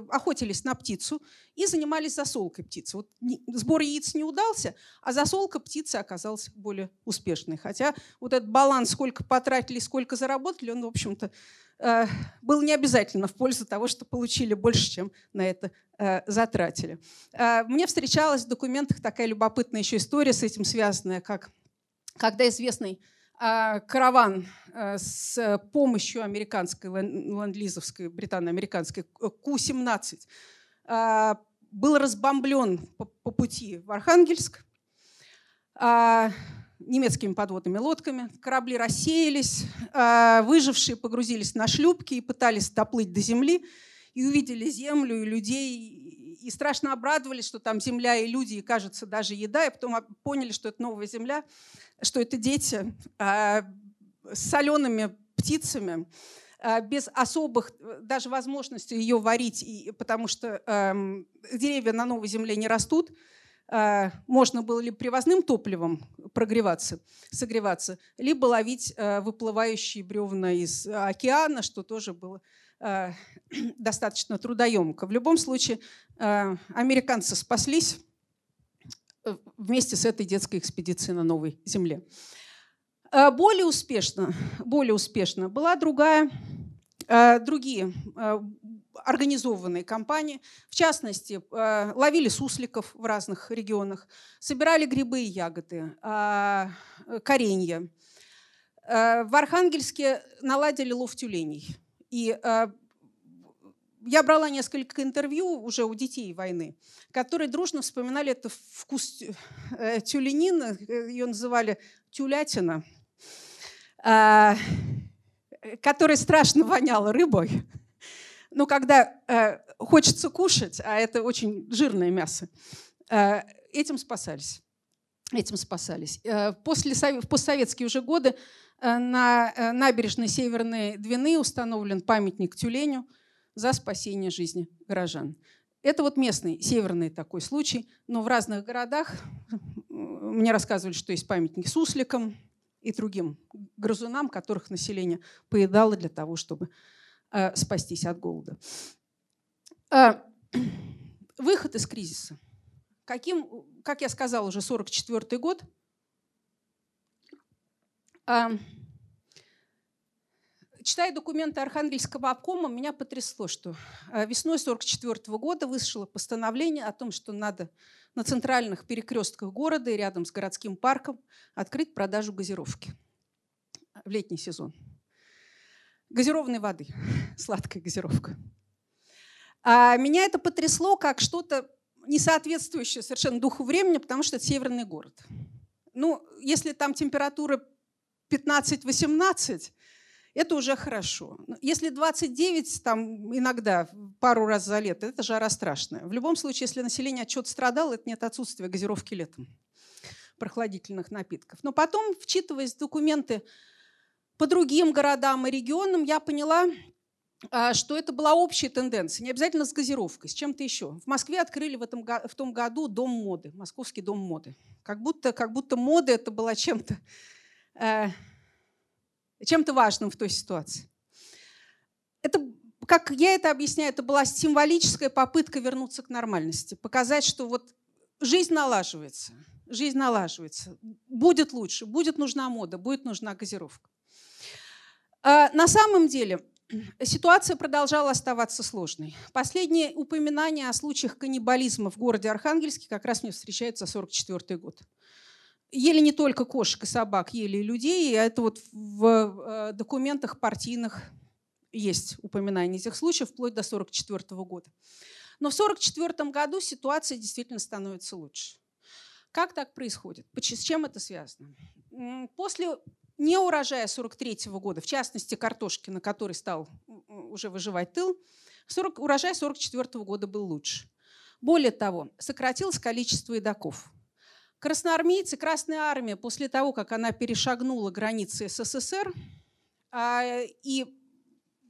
охотились на птицу и занимались засолкой птицы. Вот сбор яиц не удался, а засолка птицы оказалась более успешной. Хотя вот этот баланс, сколько потратили, сколько заработали, он, в общем-то, был не обязательно в пользу того, что получили больше, чем на это затратили. Мне встречалась в документах такая любопытная еще история с этим связанная, как когда известный караван с помощью американской, ленд-лизовской, британо-американской Ку-17 был разбомблен по пути в Архангельск немецкими подводными лодками. Корабли рассеялись, выжившие погрузились на шлюпки и пытались доплыть до земли, и увидели землю и людей, и страшно обрадовались, что там земля и люди, и, кажется, даже еда. И потом поняли, что это новая земля, что это дети с солеными птицами, без особых даже возможностей ее варить, потому что деревья на новой земле не растут. Можно было ли привозным топливом согреваться, либо ловить выплывающие бревна из океана, что тоже было достаточно трудоемко. В любом случае, американцы спаслись вместе с этой детской экспедицией на Новой Земле. Более успешно была другие организованные компании. В частности, ловили сусликов в разных регионах, собирали грибы и ягоды, коренья. В Архангельске наладили лов тюленей. И я брала несколько интервью уже у детей войны, которые дружно вспоминали этот вкус тюленина, ее называли тюлятина, которая страшно воняла рыбой. Но когда хочется кушать, а это очень жирное мясо, этим спасались. В постсоветские уже годы на набережной Северной Двины установлен памятник тюленю за спасение жизни горожан. Это вот местный, северный такой случай, но в разных городах мне рассказывали, что есть памятник сусликам и другим грызунам, которых население поедало для того, чтобы спастись от голода. Выход из кризиса. Как я сказала, уже 1944 год, Читая документы Архангельского обкома, меня потрясло, что весной 1944 года вышло постановление о том, что надо на центральных перекрестках города и рядом с городским парком открыть продажу газировки в летний сезон. Газированной воды, сладкая газировка. А меня это потрясло как что-то не соответствующее совершенно духу времени, потому что это северный город. Ну, если там температура 15-18, это уже хорошо. Если 29, там иногда пару раз за лето, это жара страшная. В любом случае, если население от чего-то страдало, это не от отсутствия газировки летом, прохладительных напитков. Но потом, вчитываясь в документы по другим городам и регионам, я поняла, что это была общая тенденция, не обязательно с газировкой, с чем-то еще. В Москве открыли в том году дом моды, Московский дом моды. Как будто мода это была чем-то важным в той ситуации. Это, как я это объясняю, это была символическая попытка вернуться к нормальности, показать, что вот жизнь налаживается, будет лучше, будет нужна мода, будет нужна газировка. На самом деле ситуация продолжала оставаться сложной. Последние упоминания о случаях каннибализма в городе Архангельске как раз мне встречаются за 1944 год. Ели не только кошек и собак, ели и людей. И это вот в документах партийных есть упоминание этих случаев вплоть до 1944 года. Но в 1944 году ситуация действительно становится лучше. Как так происходит? С чем это связано? После неурожая 1943 года, в частности картошки, на которой стал уже выживать тыл, урожай 1944 года был лучше. Более того, сократилось количество едоков. Красноармейцы, Красная армия, после того, как она перешагнула границы СССР и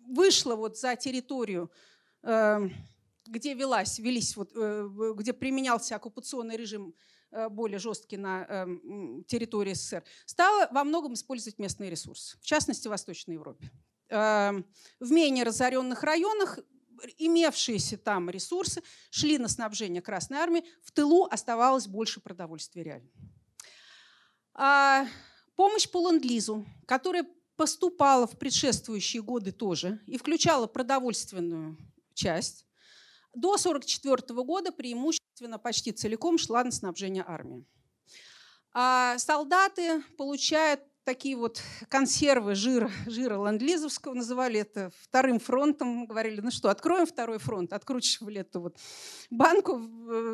вышла вот за территорию, где где применялся оккупационный режим более жесткий на территории СССР, стала во многом использовать местные ресурсы, в частности, в Восточной Европе. В менее разоренных районах имевшиеся там ресурсы шли на снабжение Красной армии, в тылу оставалось больше продовольствия реально. Помощь по ленд-лизу, которая поступала в предшествующие годы тоже и включала продовольственную часть, до 1944 года преимущественно почти целиком шла на снабжение армии. А солдаты получают такие вот консервы жира ленд-лизовского, называли это вторым фронтом, говорили, ну что, откроем второй фронт, откручивали эту вот банку,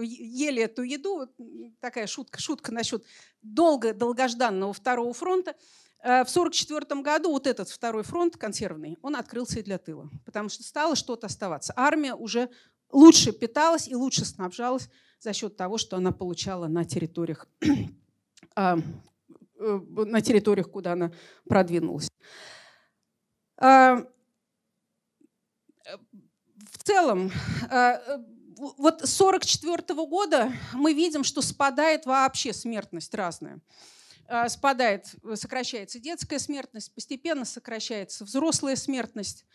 ели эту еду, вот такая шутка насчет долгожданного второго фронта. В 1944 году вот этот второй фронт консервный, он открылся и для тыла, потому что стало что-то оставаться. Армия уже лучше питалась и лучше снабжалась за счет того, что она получала на территориях, куда она продвинулась. В целом, вот с 1944 года мы видим, что спадает вообще смертность разная. Сокращается детская смертность, постепенно сокращается взрослая смертность.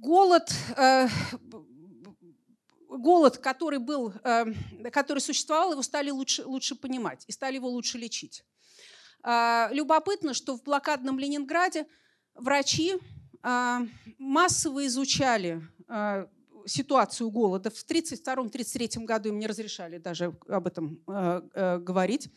Голод, который существовал, его стали лучше понимать и стали его лучше лечить. Любопытно, что в блокадном Ленинграде врачи массово изучали ситуацию голода. В 1932-1933 году им не разрешали даже об этом говорить.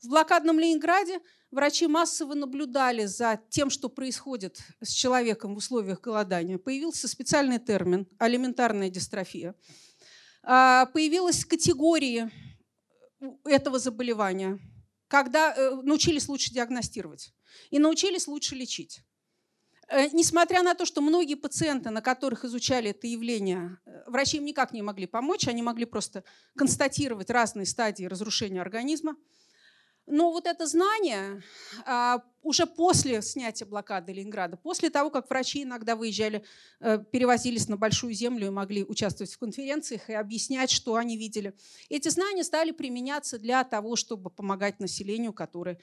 В блокадном Ленинграде врачи массово наблюдали за тем, что происходит с человеком в условиях голодания. Появился специальный термин – алиментарная дистрофия. Появилась категория этого заболевания, когда научились лучше диагностировать и научились лучше лечить. Несмотря на то, что многие пациенты, на которых изучали это явление, врачи им никак не могли помочь, они могли просто констатировать разные стадии разрушения организма. Но вот это знание уже после снятия блокады Ленинграда, после того, как врачи иногда выезжали, перевозились на Большую Землю и могли участвовать в конференциях и объяснять, что они видели, эти знания стали применяться для того, чтобы помогать населению, которое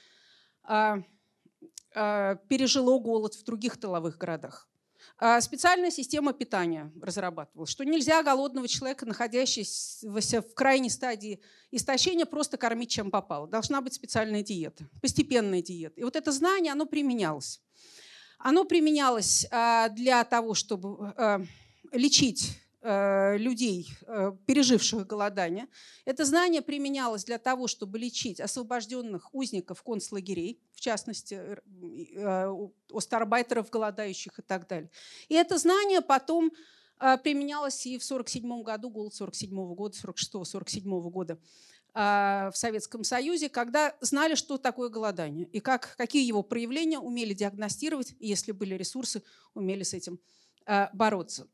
пережило голод в других тыловых городах. Специальная система питания разрабатывалась, что нельзя голодного человека, находящегося в крайней стадии истощения, просто кормить чем попало. Должна быть специальная диета, постепенная диета. И вот это знание, оно применялось. Оно применялось для того, чтобы лечить людей, переживших голодание. Это знание применялось для того, чтобы лечить освобожденных узников концлагерей, в частности, остарбайтеров, голодающих и так далее. И это знание потом применялось и в 1947 году, голод 1947 года, 1946-1947 года в Советском Союзе, когда знали, что такое голодание и какие его проявления, умели диагностировать, и если были ресурсы, умели с этим бороться.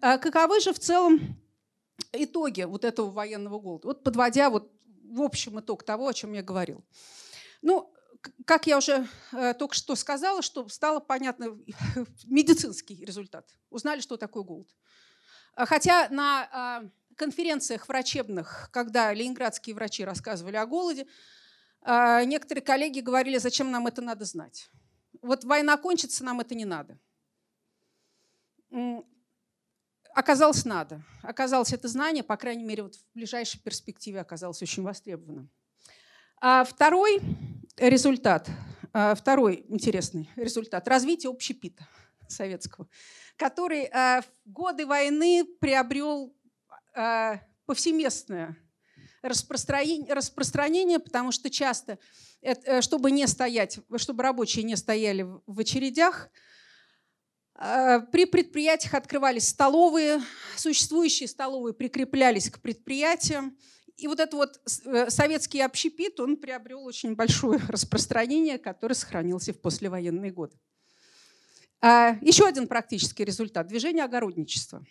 Каковы же в целом итоги вот этого военного голода? Вот подводя вот в общем итог того, о чем я говорила. Ну, как я уже только что сказала, что стало понятно медицинский результат. Узнали, что такое голод. Хотя на конференциях врачебных, когда ленинградские врачи рассказывали о голоде, некоторые коллеги говорили, зачем нам это надо знать. Вот война кончится, нам это не надо. Оказалось, надо. Оказалось, это знание, по крайней мере, вот в ближайшей перспективе оказалось очень востребованным. А второй результат, второй интересный результат – развитие общепита советского, который в годы войны приобрел повсеместное распространение, потому что часто, чтобы рабочие не стояли в очередях, при предприятиях открывались столовые, существующие столовые прикреплялись к предприятиям. И вот этот вот советский общепит, он приобрел очень большое распространение, которое сохранилось и в послевоенные годы. Еще один практический результат – движение огородничества.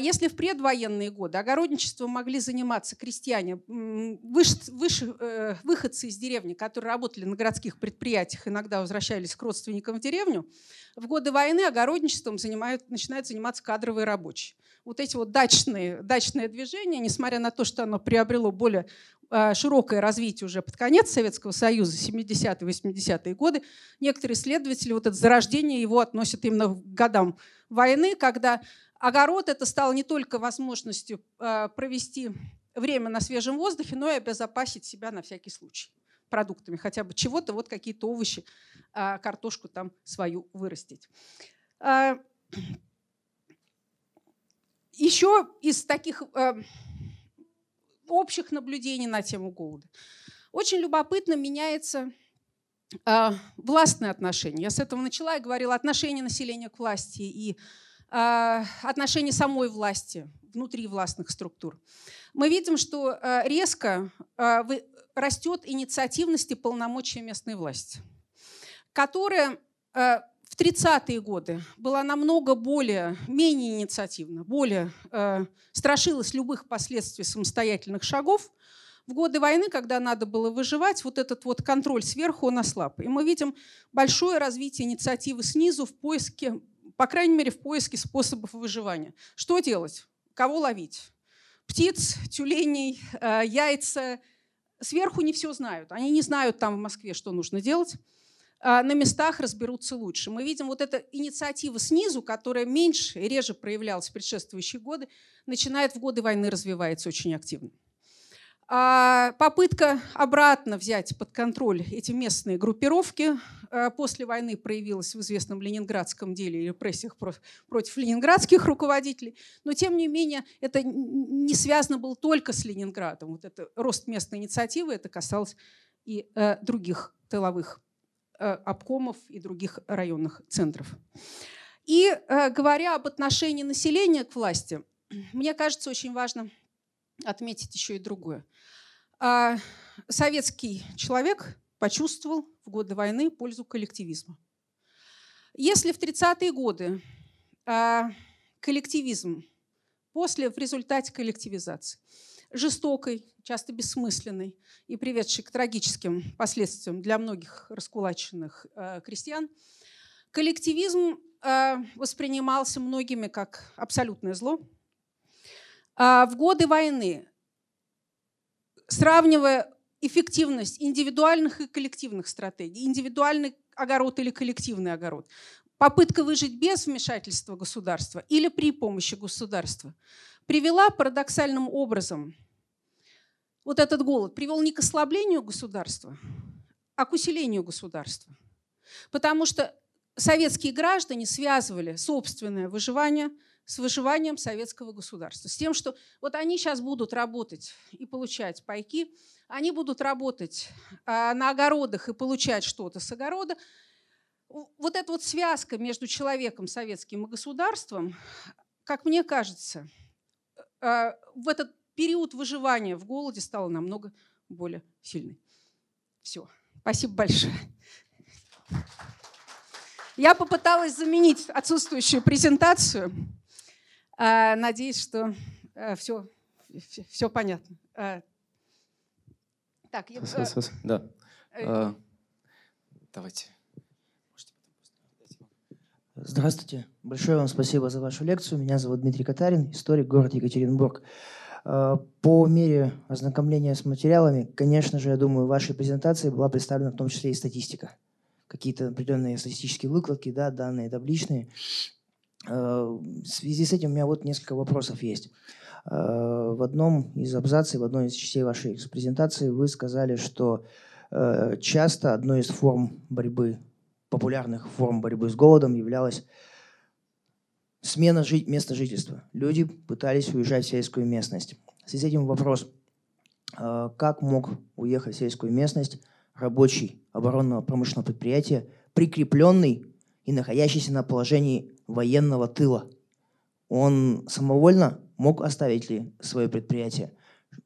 Если в предвоенные годы огородничеством могли заниматься крестьяне, выходцы из деревни, которые работали на городских предприятиях, иногда возвращались к родственникам в деревню, в годы войны огородничеством начинают заниматься кадровые рабочие. Вот эти вот дачные движения, несмотря на то, что оно приобрело более широкое развитие уже под конец Советского Союза, 70-е, 80-е годы, некоторые исследователи вот это зарождение его относят именно к годам войны, когда огород это стал не только возможностью провести время на свежем воздухе, но и обезопасить себя на всякий случай продуктами, хотя бы чего-то, вот какие-то овощи, картошку там свою вырастить. Еще из таких общих наблюдений на тему голода. Очень любопытно меняется властные отношения. Я с этого начала и говорила, отношение населения к власти и отношение самой власти внутри властных структур. Мы видим, что резко растет инициативность и полномочия местной власти, которая в 30-е годы была намного менее инициативна, более страшилась любых последствий самостоятельных шагов. В годы войны, когда надо было выживать, вот этот вот контроль сверху, он ослаб. И мы видим большое развитие инициативы снизу в поиске, по крайней мере, в поиске способов выживания. Что делать? Кого ловить? Птиц, тюленей, яйца. Сверху не все знают. Они не знают там в Москве, что нужно делать. На местах разберутся лучше. Мы видим, вот эта инициатива снизу, которая меньше и реже проявлялась в предшествующие годы, начинает в годы войны развиваться очень активно. Попытка обратно взять под контроль эти местные группировки после войны проявилась в известном ленинградском деле и репрессиях против ленинградских руководителей. Но, тем не менее, это не связано было только с Ленинградом. Вот это рост местной инициативы, это касалось и других тыловых обкомов и других районных центров. И говоря об отношении населения к власти, мне кажется, очень важно отметить еще и другое. Советский человек почувствовал в годы войны пользу коллективизма. Если в 30-е годы коллективизм в результате коллективизации, жестокой, часто бессмысленной и приведшей к трагическим последствиям для многих раскулаченных крестьян, коллективизм воспринимался многими как абсолютное зло. В годы войны, сравнивая эффективность индивидуальных и коллективных стратегий, индивидуальный огород или коллективный огород, попытка выжить без вмешательства государства или при помощи государства привела парадоксальным образом, вот этот голод привел не к ослаблению государства, а к усилению государства. Потому что советские граждане связывали собственное выживание с выживанием советского государства. С тем, что вот они сейчас будут работать и получать пайки, они будут работать на огородах и получать что-то с огорода. Вот эта вот связка между человеком, советским и государством, как мне кажется, в этот период выживания в голоде стала намного более сильной. Все. Спасибо большое. Я попыталась заменить отсутствующую презентацию. Надеюсь, что все понятно. Так, да. Давайте. Здравствуйте. Большое вам спасибо за вашу лекцию. Меня зовут Дмитрий Катарин, историк, город Екатеринбург. По мере ознакомления с материалами, конечно же, я думаю, в вашей презентации была представлена в том числе и статистика. Какие-то определенные статистические выкладки, да, данные табличные. В связи с этим у меня вот несколько вопросов есть. В одном из абзацев, в одной из частей вашей презентации вы сказали, что часто одной из форм борьбы, популярных форм борьбы с голодом являлась смена места жительства. Люди пытались уезжать в сельскую местность. В связи с этим вопрос, как мог уехать в сельскую местность рабочий оборонного промышленного предприятия, прикрепленный и находящийся на положении военного тыла? Он самовольно мог оставить ли свое предприятие?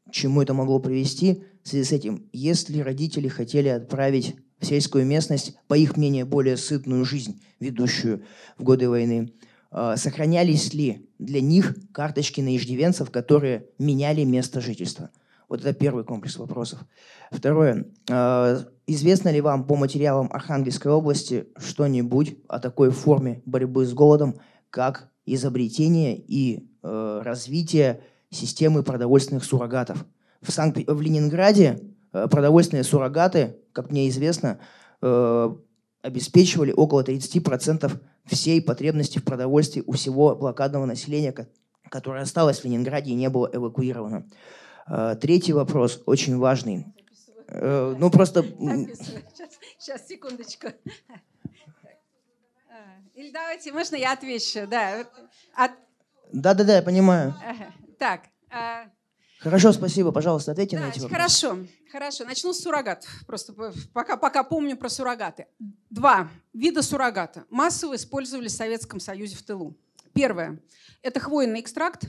К чему это могло привести? В связи с этим, если родители хотели отправить в сельскую местность, по их мнению, более сытную жизнь, ведущую в годы войны, сохранялись ли для них карточки на иждивенцев, которые меняли место жительства? Вот это первый комплекс вопросов. Второе. Известно ли вам по материалам Архангельской области что-нибудь о такой форме борьбы с голодом, как изобретение и развитие системы продовольственных суррогатов? В Ленинграде продовольственные суррогаты, как мне известно, обеспечивали около 30% всей потребности в продовольствии у всего блокадного населения, которое осталось в Ленинграде и не было эвакуировано. Третий вопрос, очень важный. Ну, просто... Сейчас, секундочку. Или давайте, можно я отвечу? Да, я понимаю. Так. Хорошо, спасибо. Пожалуйста, ответьте на эти вопросы. Хорошо. Начну с суррогатов. Просто пока помню про суррогаты. Два вида суррогата массово использовались в Советском Союзе в тылу. Первое – это хвойный экстракт.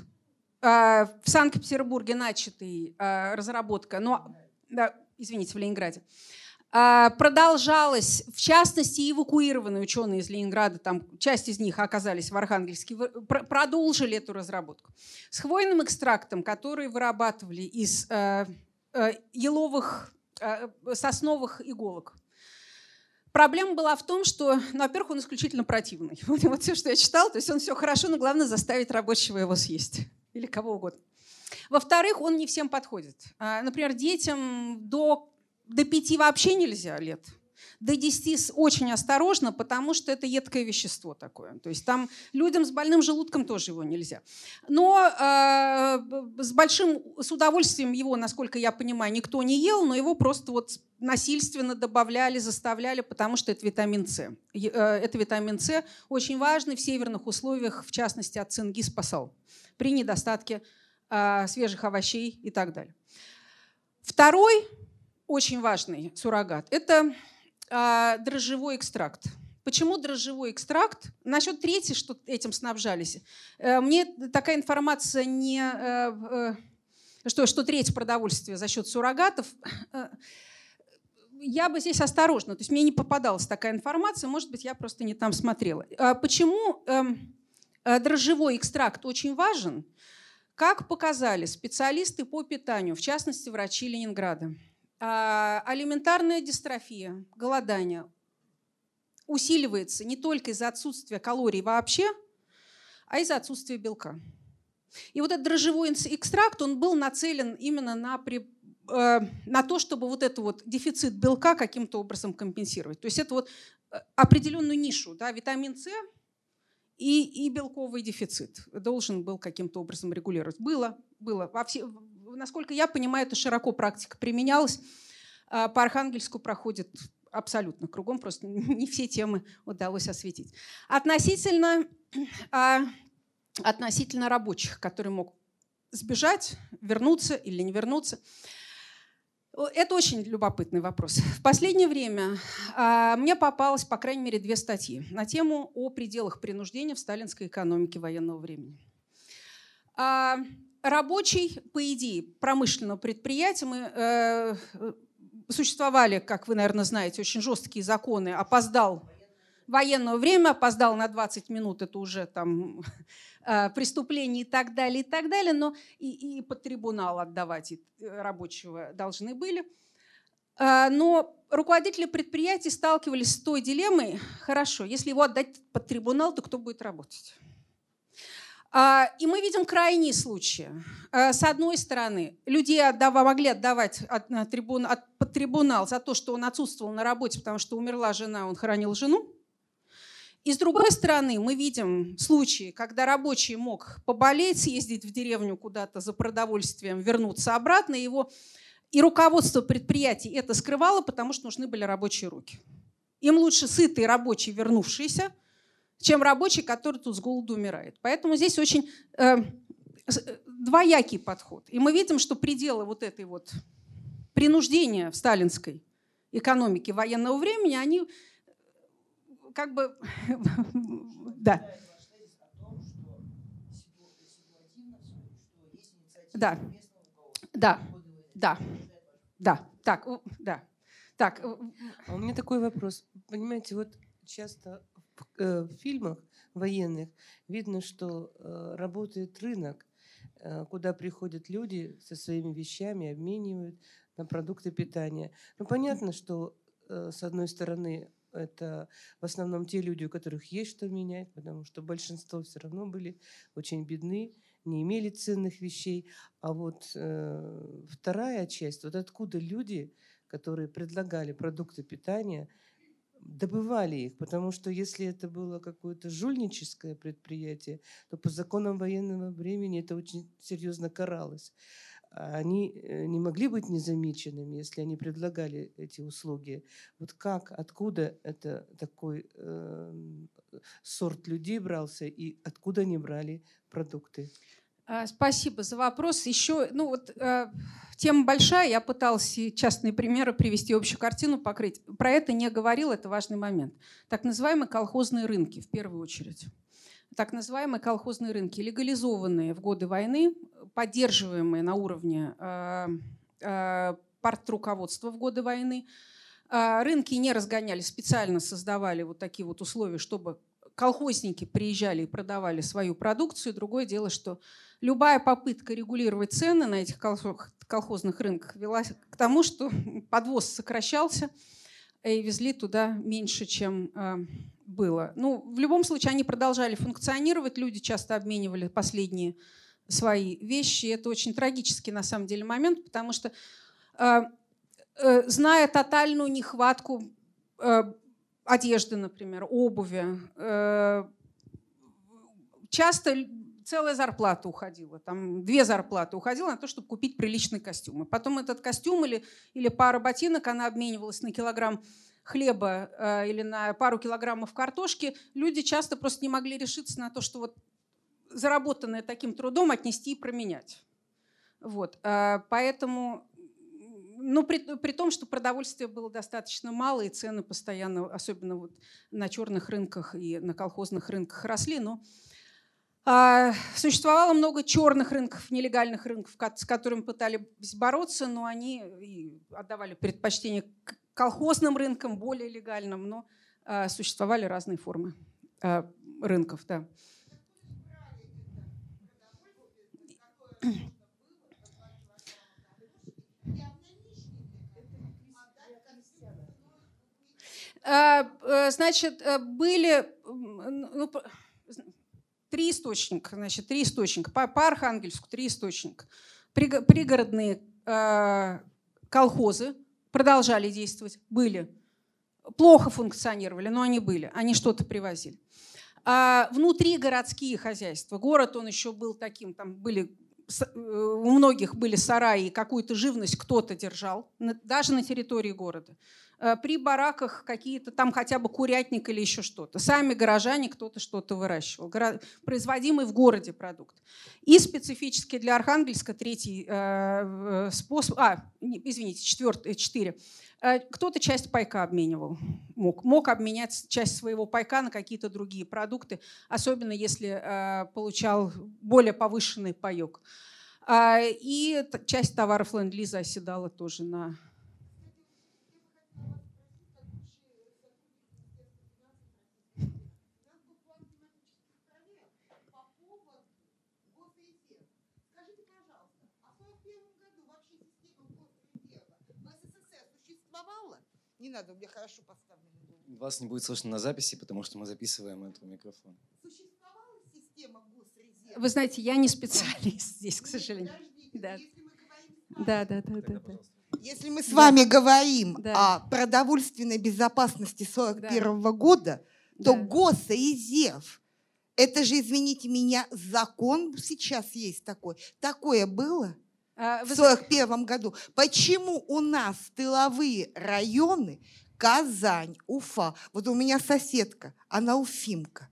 В Санкт-Петербурге начатая разработка, но, да, извините, в Ленинграде, продолжалась, в частности, эвакуированные ученые из Ленинграда, там часть из них оказались в Архангельске, продолжили эту разработку. С хвойным экстрактом, который вырабатывали из еловых, сосновых иголок. Проблема была в том, что, ну, во-первых, он исключительно противный. Вот все, что я читала, то есть он все хорошо, но главное заставить рабочего его съесть. Или кого угодно. Во-вторых, он не всем подходит. Например, детям до 5 вообще нельзя лет. До 10 очень осторожно, потому что это едкое вещество такое. То есть там людям с больным желудком тоже его нельзя. Но с удовольствием его, насколько я понимаю, никто не ел, но его просто вот насильственно добавляли, заставляли, потому что это витамин С. Это витамин С очень важный в северных условиях, в частности, от цинги спасал при недостатке свежих овощей и так далее. Второй очень важный суррогат – это дрожжевой экстракт. Почему дрожжевой экстракт? Насчет третьей, что этим снабжались. Мне такая информация не… Что треть продовольствия за счет суррогатов… Я бы здесь осторожна. То есть мне не попадалась такая информация. Может быть, я просто не там смотрела. Почему дрожжевой экстракт очень важен? Как показали специалисты по питанию, в частности, врачи Ленинграда, алиментарная дистрофия, голодание усиливается не только из-за отсутствия калорий вообще, а из-за отсутствия белка. И вот этот дрожжевой экстракт, он был нацелен именно на то, чтобы вот этот вот дефицит белка каким-то образом компенсировать. То есть это вот определенную нишу, да, витамин С и белковый дефицит должен был каким-то образом регулировать. Было. Насколько я понимаю, это широко практика применялась. По Архангельску проходит абсолютно кругом, просто не все темы удалось осветить. Относительно рабочих, которые могут сбежать, вернуться или не вернуться. Это очень любопытный вопрос. В последнее время мне попалось, по крайней мере, две статьи на тему о пределах принуждения в сталинской экономике военного времени. Рабочий, по идее, промышленного предприятия, существовали, как вы, наверное, знаете, очень жесткие законы. Опоздал в военное время, опоздал на 20 минут, это уже там преступление и так далее. Но и под трибунал отдавать рабочего должны были. Но руководители предприятий сталкивались с той дилеммой: хорошо, если его отдать под трибунал, то кто будет работать? И мы видим крайние случаи. С одной стороны, людей могли отдавать под трибунал за то, что он отсутствовал на работе, потому что умерла жена, он хоронил жену. И с другой стороны, мы видим случаи, когда рабочий мог поболеть, съездить в деревню куда-то за продовольствием, вернуться обратно. И руководство предприятий это скрывало, потому что нужны были рабочие руки. Им лучше сытый рабочий, вернувшийся, чем рабочий, который тут с голоду умирает. Поэтому здесь очень двоякий подход. И мы видим, что пределы вот этой вот принуждения в сталинской экономике военного времени, они как бы... Да. Да. Да. Да. Да. Так. Да. Так. У меня такой вопрос. Понимаете, вот часто... В фильмах военных видно, что работает рынок, куда приходят люди со своими вещами, обменивают на продукты питания. Ну, понятно, что, с одной стороны, это в основном те люди, у которых есть что менять, потому что большинство все равно были очень бедны, не имели ценных вещей. А вот вторая часть, вот откуда люди, которые предлагали продукты питания, добывали их, потому что если это было какое-то жульническое предприятие, то по законам военного времени это очень серьезно каралось. Они не могли быть незамеченными, если они предлагали эти услуги. Вот как, откуда это такой сорт людей брался и откуда они брали продукты? Спасибо за вопрос. Еще, тема большая. Я пыталась частные примеры привести, общую картину покрыть. Про это не говорил, это важный момент. Так называемые колхозные рынки, в первую очередь. Так называемые колхозные рынки, легализованные в годы войны, поддерживаемые на уровне партруководства в годы войны. Рынки не разгоняли, специально создавали вот такие вот условия, чтобы... Колхозники приезжали и продавали свою продукцию. Другое дело, что любая попытка регулировать цены на этих колхозных рынках вела к тому, что подвоз сокращался и везли туда меньше, чем было. В любом случае, они продолжали функционировать. Люди часто обменивали последние свои вещи. Это очень трагический, на самом деле, момент, потому что, зная тотальную нехватку одежды, например, обуви. Часто целая зарплата уходила, там 2 зарплаты уходила на то, чтобы купить приличные костюмы. Потом этот костюм или пара ботинок, она обменивалась на килограмм хлеба или на пару килограммов картошки. Люди часто просто не могли решиться на то, что вот заработанное таким трудом отнести и променять. Вот. Поэтому... при том, что продовольствия было достаточно мало, и цены постоянно, особенно вот на черных рынках и на колхозных рынках, росли. Но существовало много черных рынков, нелегальных рынков, с которыми пытались бороться, но они и отдавали предпочтение колхозным рынкам, более легальным, но существовали разные формы рынков. Да. Значит, были три источника. По Архангельску 3 источника. Пригородные колхозы продолжали действовать, были плохо функционировали, но они были, они что-то привозили. А внутри городские хозяйства. Город, он еще был таким, там были, у многих были сараи, какую-то живность кто-то держал, даже на территории города. При бараках какие-то, там хотя бы курятник или еще что-то. Сами горожане кто-то что-то выращивал. Производимый в городе продукт. И специфически для Архангельска третий способ... извините, четыре. Кто-то часть пайка обменивал. Мог обменять часть своего пайка на какие-то другие продукты, особенно если получал более повышенный паёк. И часть товаров ленд-лиза оседала тоже на... Не надо, у меня хорошо поставлено. Вас не будет слышно на записи, потому что мы записываем это в микрофон. Существовала система госрезерва? Вы знаете, я не специалист здесь, к сожалению. Подождите, да. Если мы говорим, если мы с вами говорим о продовольственной безопасности 1941 года, то госрезерв, это же, извините меня, закон сейчас есть такой. Такое было? В 1941 году. Почему у нас тыловые районы, Казань, Уфа, вот у меня соседка, она уфимка.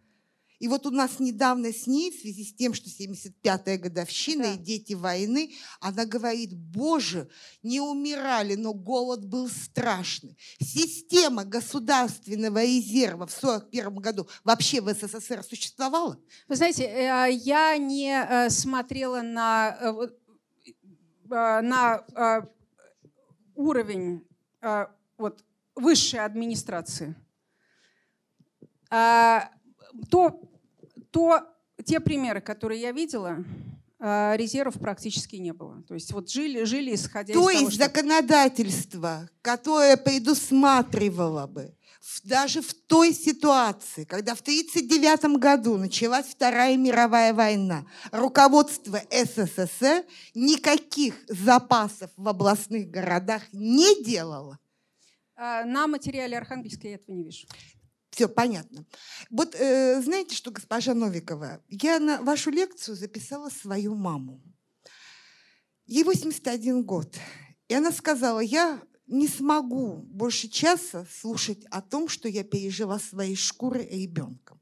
И вот у нас недавно с ней, в связи с тем, что 75-я годовщина и дети войны, она говорит, боже, не умирали, но голод был страшный. Система государственного резерва в 1941 году вообще в СССР существовала? Вы знаете, я не смотрела на уровень вот, высшей администрации. Те примеры, которые я видела, резервов практически не было. То есть вот жили исходя из того, что... То есть законодательство, которое предусматривало бы даже в той ситуации, когда в 1939 году началась Вторая мировая война, руководство СССР никаких запасов в областных городах не делало. На материале Архангельска я этого не вижу. Все понятно. Вот знаете что, госпожа Новикова, я на вашу лекцию записала свою маму. Ей 81 год. И она сказала, я... не смогу больше часа слушать о том, что я пережила своей шкурой ребенком.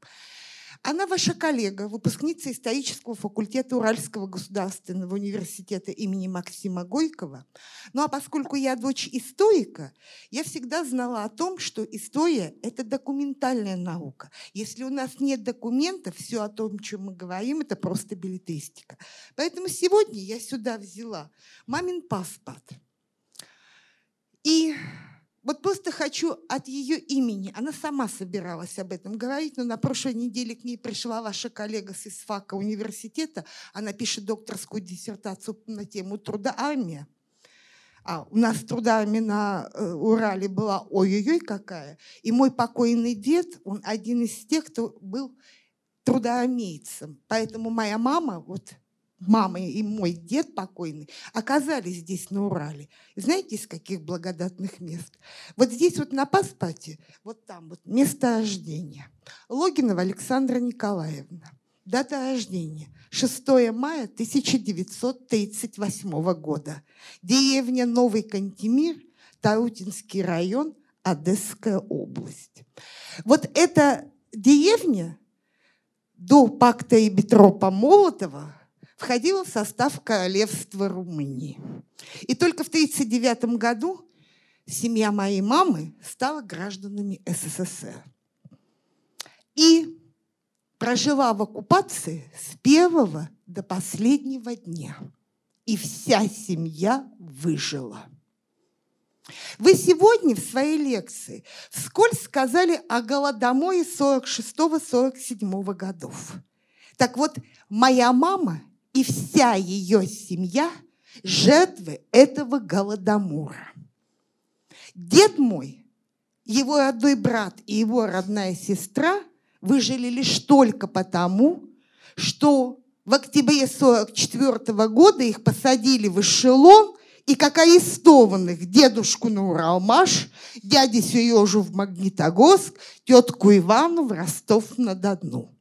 Она ваша коллега, выпускница исторического факультета Уральского государственного университета имени Максима Горького. Ну а поскольку я дочь историка, я всегда знала о том, что история – это документальная наука. Если у нас нет документов, все о том, о чем мы говорим, это просто билетристика. Поэтому сегодня я сюда взяла мамин паспорт. И вот просто хочу от ее имени, она сама собиралась об этом говорить, но на прошлой неделе к ней пришла ваша коллега с ИСФАКа университета, она пишет докторскую диссертацию на тему труда-армия. А у нас труда-армия на Урале была ой-ой-ой какая. И мой покойный дед, он один из тех, кто был трудоармейцем. Поэтому моя мама... вот. Мама и мой дед покойный оказались здесь, на Урале. Знаете, из каких благодатных мест? Вот здесь вот на паспорте, вот там вот место рождения. Логинова Александра Николаевна. Дата рождения. 6 мая 1938 года. Деревня Новый Кантемир, Тарутинский район, Одесская область. Вот эта деревня до пакта Риббентропа-Молотова входила в состав королевства Румынии. И только в 1939 году семья моей мамы стала гражданами СССР. И прожила в оккупации с первого до последнего дня. И вся семья выжила. Вы сегодня в своей лекции вскользь сказали о Голодоморе 1946-1947 годов. Так вот, моя мама... и вся ее семья – жертвы этого Голодомора. Дед мой, его родной брат и его родная сестра выжили лишь только потому, что в октябре 1944 года их посадили в эшелон и как арестованных дедушку на Уралмаш, дядю Сережу в Магнитогорск, тетку Ивану в Ростов-на-Дону.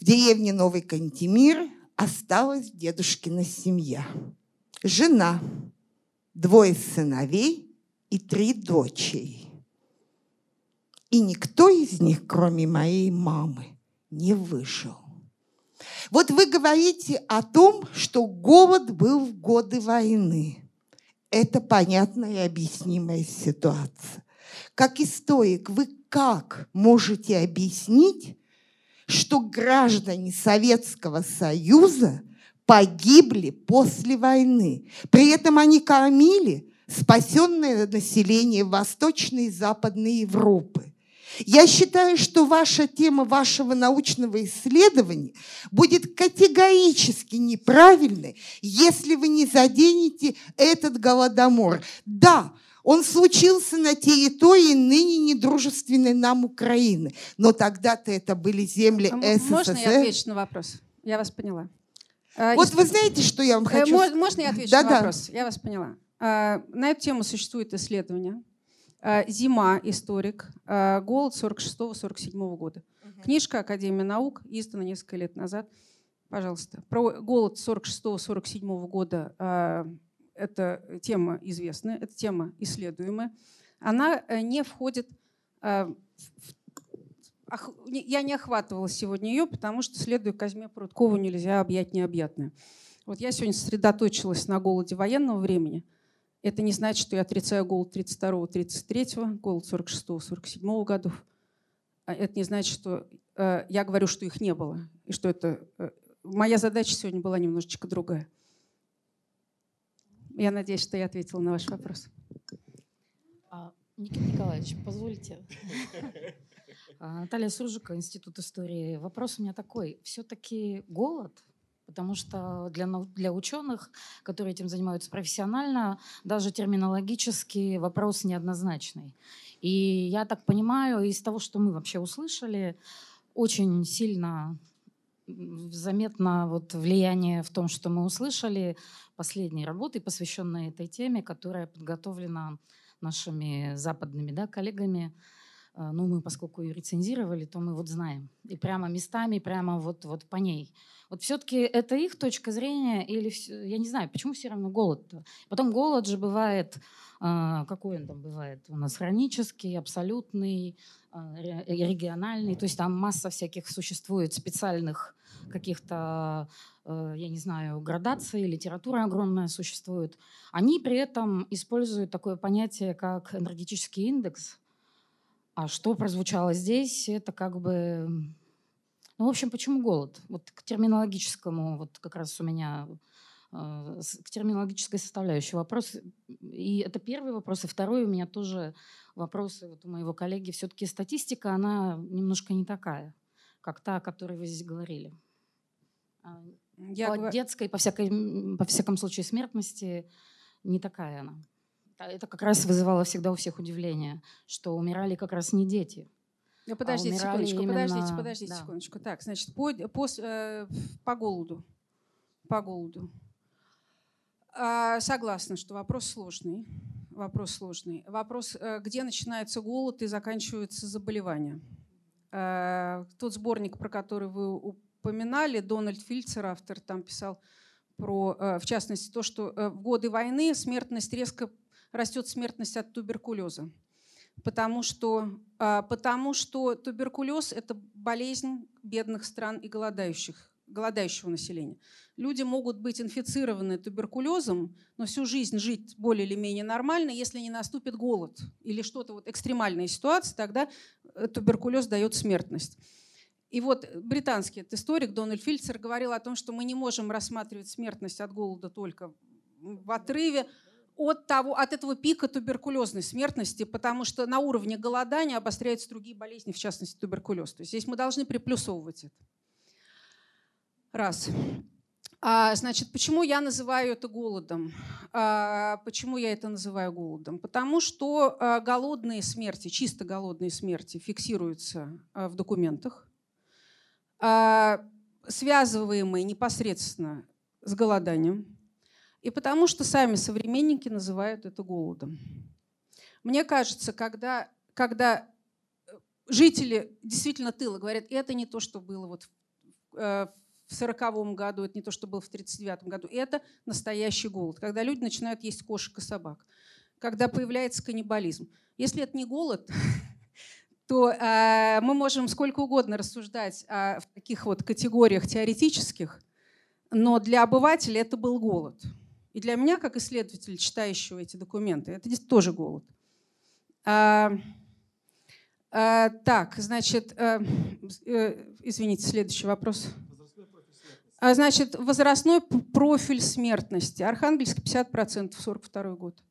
В деревне Новый Кантемир осталась дедушкина семья. Жена, двое сыновей и три дочери. И никто из них, кроме моей мамы, не выжил. Вот вы говорите о том, что голод был в годы войны. Это понятная и объяснимая ситуация. Как историк, вы как можете объяснить, что граждане Советского Союза погибли после войны? При этом они кормили спасенное население Восточной и Западной Европы. Я считаю, что ваша тема вашего научного исследования будет категорически неправильной, если вы не заденете этот голодомор. Да, он случился на территории ныне недружественной нам Украины, но тогда-то это были земли СССР. Можно я отвечу на вопрос? Я вас поняла. Вот вы знаете, что я вам хочу сказать? Можно я отвечу на вопрос? Я вас поняла. На эту тему существует исследование. «Зима. Историк. Голод 1946-1947 года». Книжка Академии наук, издана несколько лет назад. Пожалуйста. Про голод 1946-1947 года эта тема известная, эта тема исследуемая. Она не входит... Я не охватывала сегодня ее, потому что, следуя Казьме Прудкову, нельзя объять необъятное. Вот я сегодня сосредоточилась на голоде военного времени. Это не значит, что я отрицаю голод 1932-1933, голод 1946-1947 годов. Это не значит, что я говорю, что их не было. И что это... Моя задача сегодня была немножечко другая. Я надеюсь, что я ответила на ваш вопрос. Никита Николаевич, позвольте. Наталья Суржика, Институт истории. Вопрос у меня такой. Все-таки голод... Потому что для ученых, которые этим занимаются профессионально, даже терминологически вопрос неоднозначный. И я так понимаю, из того, что мы вообще услышали, очень сильно заметно вот влияние в том, что мы услышали, последней работы, посвященной этой теме, которая подготовлена нашими западными коллегами. Ну, мы, поскольку ее рецензировали, то мы вот знаем. И прямо местами, прямо вот по ней. Вот все-таки это их точка зрения или... Я не знаю, почему все равно голод-то? Потом голод же бывает... Какой он там бывает? У нас хронический, абсолютный, региональный. То есть там масса всяких существует специальных каких-то, я не знаю, градаций, литература огромная существует. Они при этом используют такое понятие, как энергетический индекс. А что прозвучало здесь, это как бы... Ну, в общем, почему голод? Вот к терминологическому, вот как раз у меня, к терминологической составляющей вопрос. И это первый вопрос, и второй у меня тоже вопрос. Вот у моего коллеги все-таки статистика, она немножко не такая, как та, о которой вы здесь говорили. По детской, по всяком случае, смертности не такая она. Это как раз вызывало всегда у всех удивление, что умирали как раз не дети. Ну, подождите секундочку, именно... подождите секундочку. Так, значит, по голоду. По голоду. Согласна, что вопрос сложный. Вопрос сложный. Вопрос, где начинается голод и заканчиваются заболевания. Тот сборник, про который вы упоминали, Дональд Фильцер, автор, там писал про, в частности, то, что в годы войны смертность резко растет смертность от туберкулеза, потому что туберкулез – это болезнь бедных стран и голодающего населения. Люди могут быть инфицированы туберкулезом, но всю жизнь жить более или менее нормально, если не наступит голод или что-то, вот экстремальная ситуация, тогда туберкулез дает смертность. И вот британский этот историк Дональд Фильцер говорил о том, что мы не можем рассматривать смертность от голода только в отрыве, от этого пика туберкулезной смертности, потому что на уровне голодания обостряются другие болезни, в частности туберкулез. То есть здесь мы должны приплюсовывать это. Раз. Значит, почему я называю это голодом? Почему я это называю голодом? Потому что голодные смерти, чисто голодные смерти фиксируются в документах, связываемые непосредственно с голоданием. и потому что сами современники называют это голодом. Мне кажется, когда жители действительно тыла говорят, это не то, что было вот в 40-м году, это не то, что было в 39-м году, это настоящий голод. Когда люди начинают есть кошек и собак, когда появляется каннибализм. Если это не голод, то мы можем сколько угодно рассуждать о таких вот категориях теоретических, но для обывателя это был голод. И для меня, как исследователя, читающего эти документы, это здесь тоже голод. Извините, следующий вопрос. Значит, возрастной профиль смертности. Архангельск 50%, 42-й год.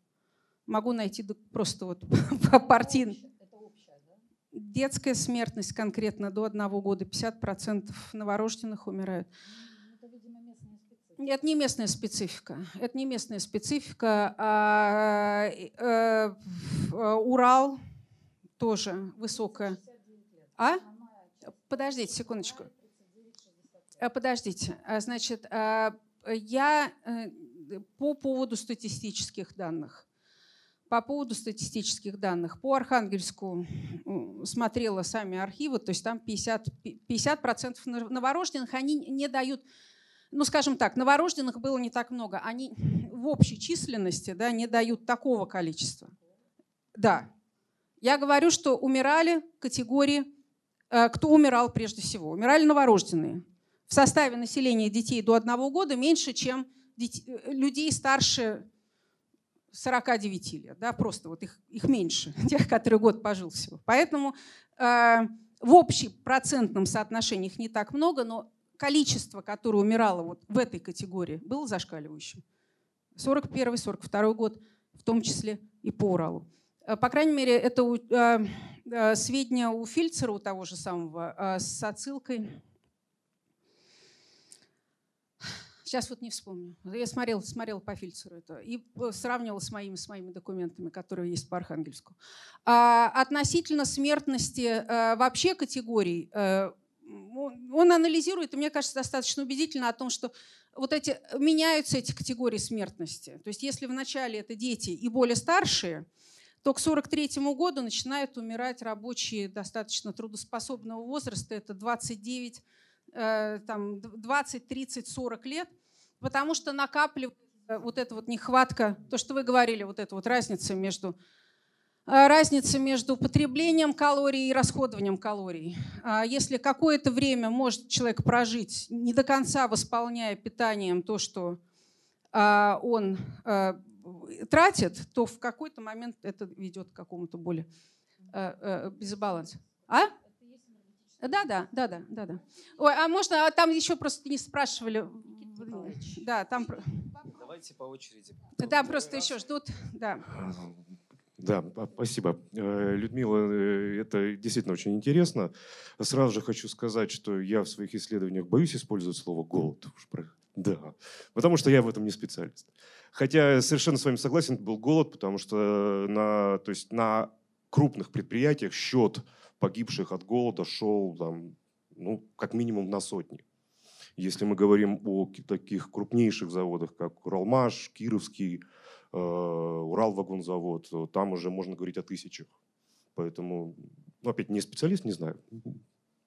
Могу найти просто вот по партийным. Детская смертность конкретно до 1 года. 50% новорожденных умирают. Это не местная специфика. Это не местная специфика. Урал тоже высокая. А? Подождите секундочку. Подождите. Значит, я по поводу статистических данных. По поводу статистических данных. По Архангельску смотрела сами архивы, то есть там 50% новорожденных, они не дают, ну скажем так, новорожденных было не так много, они в общей численности, да, не дают такого количества. Да. Я говорю, что умирали категории, кто умирал прежде всего. Умирали новорожденные. В составе населения детей до 1 года меньше, чем людей старше 49 лет, да, просто вот их меньше, тех, которые год пожил всего. Поэтому в общепроцентном соотношении их не так много, но количество, которое умирало вот в этой категории, было зашкаливающим. 41-й, 42-й год, в том числе и по Уралу. По крайней мере, это сведения у Фильцера, у того же самого, с отсылкой. Сейчас вот не вспомню. Я смотрела по Фильцеру это и сравнивала с моими документами, которые есть по Архангельску. Относительно смертности вообще категорий, он анализирует, и мне кажется, достаточно убедительно о том, что вот меняются эти категории смертности. То есть если вначале это дети и более старшие, то к 43-му году начинают умирать рабочие достаточно трудоспособного возраста. Это 29, 20, 30, 40 лет, потому что накапливается вот эта вот нехватка, то, что вы говорили, вот эта вот разница между потреблением калорий и расходованием калорий. Если какое-то время может человек прожить, не до конца восполняя питанием то, что он тратит, то в какой-то момент это ведет к какому-то более безбалансу. А? Да. Ой, а можно, там еще просто не спрашивали. Да, там. Давайте по очереди. Да, просто еще ждут. Да. Да, спасибо. Людмила, это действительно очень интересно. Сразу же хочу сказать, что я в своих исследованиях боюсь использовать слово «голод». Да, потому что я в этом не специалист. Хотя совершенно с вами согласен, это был голод, потому что на крупных предприятиях счет погибших от голода шел там, ну, как минимум на сотни. Если мы говорим о таких крупнейших заводах, как Уралмаш, Кировский, Уралвагонзавод, там уже можно говорить о тысячах. Поэтому, опять, не специалист, не знаю.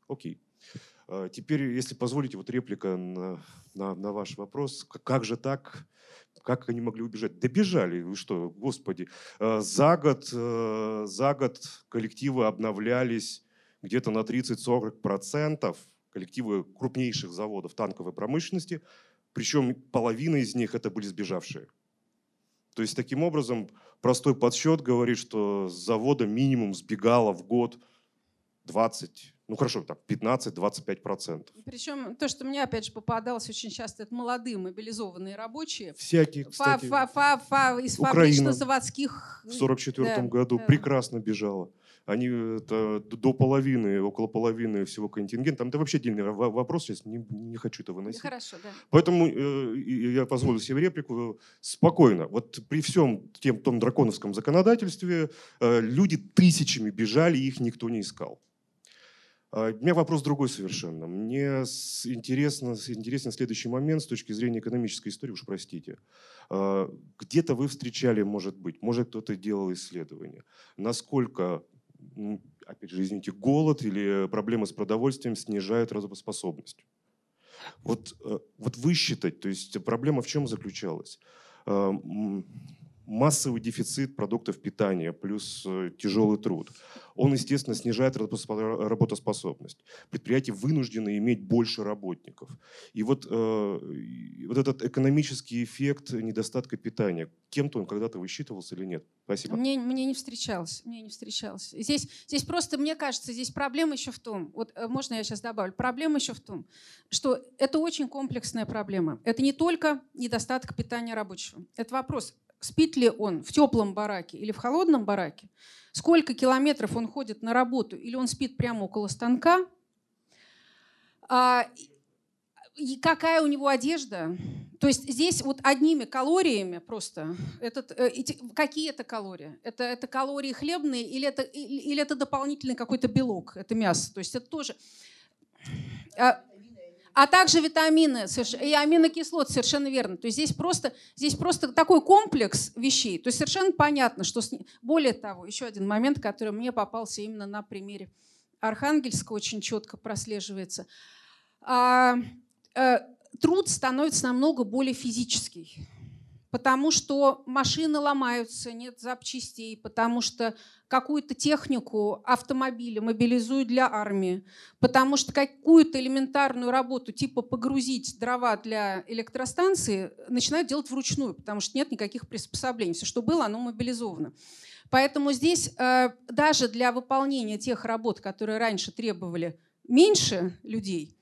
Окей. Теперь, если позволите, вот реплика на ваш вопрос. Как же так? Как они могли убежать? Да бежали, вы что, господи. За год коллективы обновлялись где-то на 30-40%, коллективы крупнейших заводов танковой промышленности, причем половина из них это были сбежавшие. То есть таким образом простой подсчет говорит, что с завода минимум сбегало в год 20%. Ну хорошо, так 15-25%. Причем то, что мне опять же попадалось очень часто, это молодые мобилизованные рабочие. Всякие, кстати. Из фабрично-заводских. В 1944 году прекрасно бежало. Они до половины, около половины всего контингента. Там это вообще отдельный вопрос, сейчас не хочу это выносить. Хорошо, да. Поэтому я позволю себе реплику. Спокойно. Вот при всем том драконовском законодательстве люди тысячами бежали, их никто не искал. У меня вопрос другой совершенно. Мне интересен следующий момент с точки зрения экономической истории, уж простите. Где-то вы встречали, может быть, может кто-то делал исследование, насколько, опять же, извините, голод или проблемы с продовольствием снижают работоспособность. Вот высчитать, то есть проблема в чем заключалась? Массовый дефицит продуктов питания плюс тяжелый труд, он, естественно, снижает работоспособность. Предприятия вынуждены иметь больше работников. И вот этот экономический эффект недостатка питания, кем-то он когда-то высчитывался или нет? Спасибо. Мне не встречалось. Здесь просто, мне кажется, здесь проблема еще в том, вот можно я сейчас добавлю, проблема еще в том, что это очень комплексная проблема. Это не только недостаток питания рабочего. Это вопрос, спит ли он в теплом бараке или в холодном бараке, сколько километров он ходит на работу, или он спит прямо около станка, и какая у него одежда. То есть здесь вот одними калориями просто, какие это калории? Это калории хлебные или это дополнительный какой-то белок, это мясо? То есть это тоже... А также витамины и аминокислоты, совершенно верно. То есть здесь просто такой комплекс вещей. То есть совершенно понятно, что... Более того, еще один момент, который мне попался именно на примере Архангельска, очень четко прослеживается. Труд становится намного более физический. Потому что машины ломаются, нет запчастей, потому что какую-то технику, автомобили мобилизуют для армии, потому что какую-то элементарную работу, типа погрузить дрова для электростанции, начинают делать вручную, потому что нет никаких приспособлений. Все, что было, оно мобилизовано. Поэтому здесь даже для выполнения тех работ, которые раньше требовали меньше людей,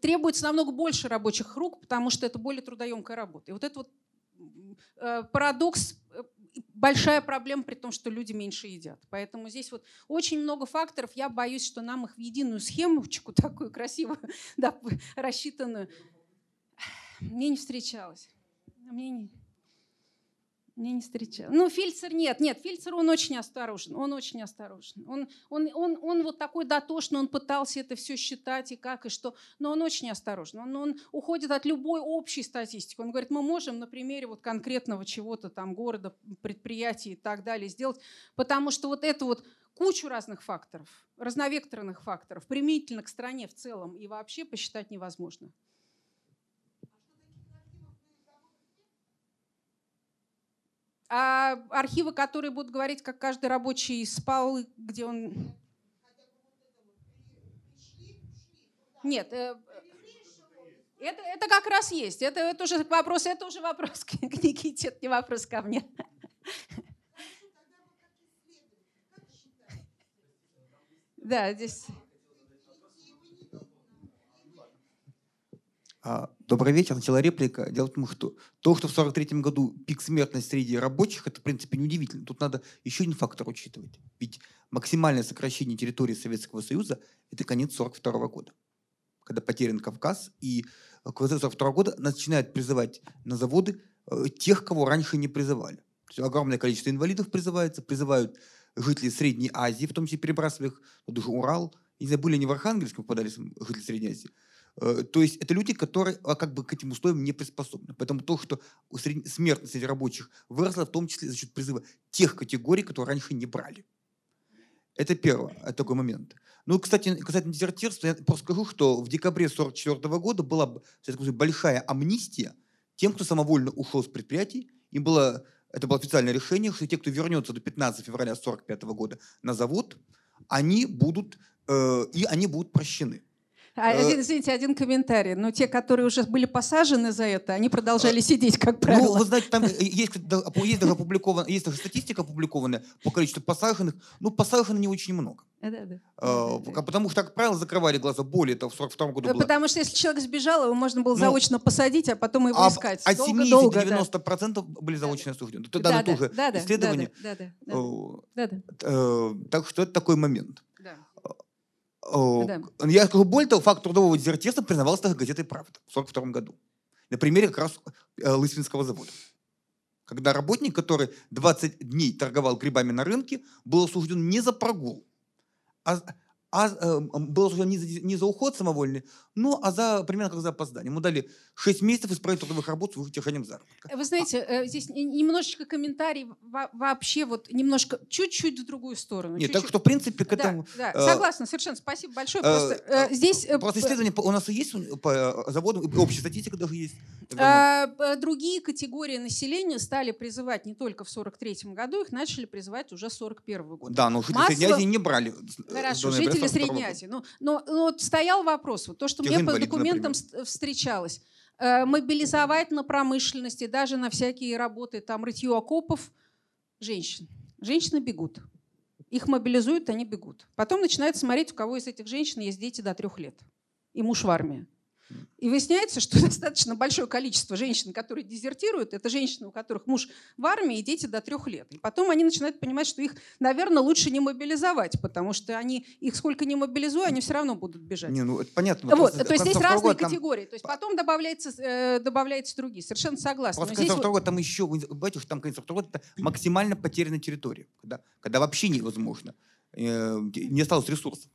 требуется намного больше рабочих рук, потому что это более трудоемкая работа. И вот это парадокс, большая проблема при том, что люди меньше едят. Поэтому здесь вот очень много факторов. Я боюсь, что нам их в единую схемочку, такую красиво да, рассчитанную, мне не встречалось. Мне не встречалось. Ну, Фильцер нет. Фильцер, он очень осторожен. Он вот такой дотошный, он пытался это все считать и как, и что. Но он очень осторожен. Он уходит от любой общей статистики. Он говорит, мы можем на примере вот конкретного чего-то там, города, предприятия и так далее сделать. Потому что вот это вот кучу разных факторов, разновекторных факторов, применительно к стране в целом и вообще посчитать невозможно. А архивы, которые будут говорить, как каждый рабочий спал, где он... Нет, это как раз есть. Это уже вопрос к Никите, это не вопрос ко мне. Да, здесь... Добрый вечер. Начала реплика. Дело в том, что то, что в 1943 году пик смертности среди рабочих, это, в принципе, неудивительно. Тут надо еще один фактор учитывать. Ведь максимальное сокращение территории Советского Союза – это конец 1942 года, когда потерян Кавказ. И к концу 1942 года начинают призывать на заводы тех, кого раньше не призывали. То есть огромное количество инвалидов призывают жителей Средней Азии, в том числе перебрасывая их на даже Урал. И забыли, они в Архангельске попадали жители Средней Азии. То есть это люди, которые как бы к этим условиям не приспособлены. Поэтому то, что смертность среди рабочих выросла, в том числе за счет призыва тех категорий, которые раньше не брали. Это первый такой момент. Ну, кстати, касательно дезертирства, я просто скажу, что в декабре 1944 года была большая амнистия тем, кто самовольно ушел с предприятий. Это было официальное решение, что те, кто вернется до 15 февраля 1945 года на завод, они будут прощены. Извините, один комментарий. Но те, которые уже были посажены за это, они продолжали сидеть, как правило. Ну, вы знаете, там есть даже статистика опубликованная по количеству посаженных. Ну, посаженных не очень много. Да. Потому что, как правило, закрывали глаза. Более того, в 1942 году было... Потому что если человек сбежал, его можно было заочно посадить, а потом его искать. От 70-90% были заочно осуждены. Это тоже исследование. Так что это такой момент. Да. Я скажу более того, факт трудового дезертирства признавался даже газетой «Правда» в 1942 году. На примере как раз Лысвинского завода. Когда работник, который 20 дней торговал грибами на рынке, был осужден не за прогул, а был осужден не за уход самовольный, но за, примерно как за опоздание. Ему дали 6 месяцев исправить трудовых работ с удержанием заработка. Вы знаете, здесь немножечко комментарий вообще вот немножко, чуть-чуть в другую сторону. Нет, чуть-чуть. Так что в принципе к этому... Да, да, согласна, совершенно. Спасибо большое. Просто исследования у нас и есть по заводам, и общая статистика даже есть. Другие категории населения стали призывать не только в 1943 году, их начали призывать уже с 1941 года. Да, но жители Средней Азии не брали. Хорошо, жители Средней Азии. Но вот стоял вопрос, вот то, что мне по документам встречалось, мобилизовать на промышленности, даже на всякие работы, там рытье окопов женщин. Женщины бегут. Их мобилизуют, они бегут. Потом начинают смотреть, у кого из этих женщин есть дети до 3 лет. И муж в армии. И выясняется, что достаточно большое количество женщин, которые дезертируют, это женщины, у которых муж в армии и дети до 3 лет. И потом они начинают понимать, что их, наверное, лучше не мобилизовать, потому что они их сколько не мобилизуют, они все равно будут бежать. Не, ну, это понятно. Вот, то есть здесь разные категории. То есть потом добавляются другие. Совершенно согласна. Просто конец второго там еще, понимаете, что там конец второго это максимально потерянная территория, когда вообще невозможно, не осталось ресурсов.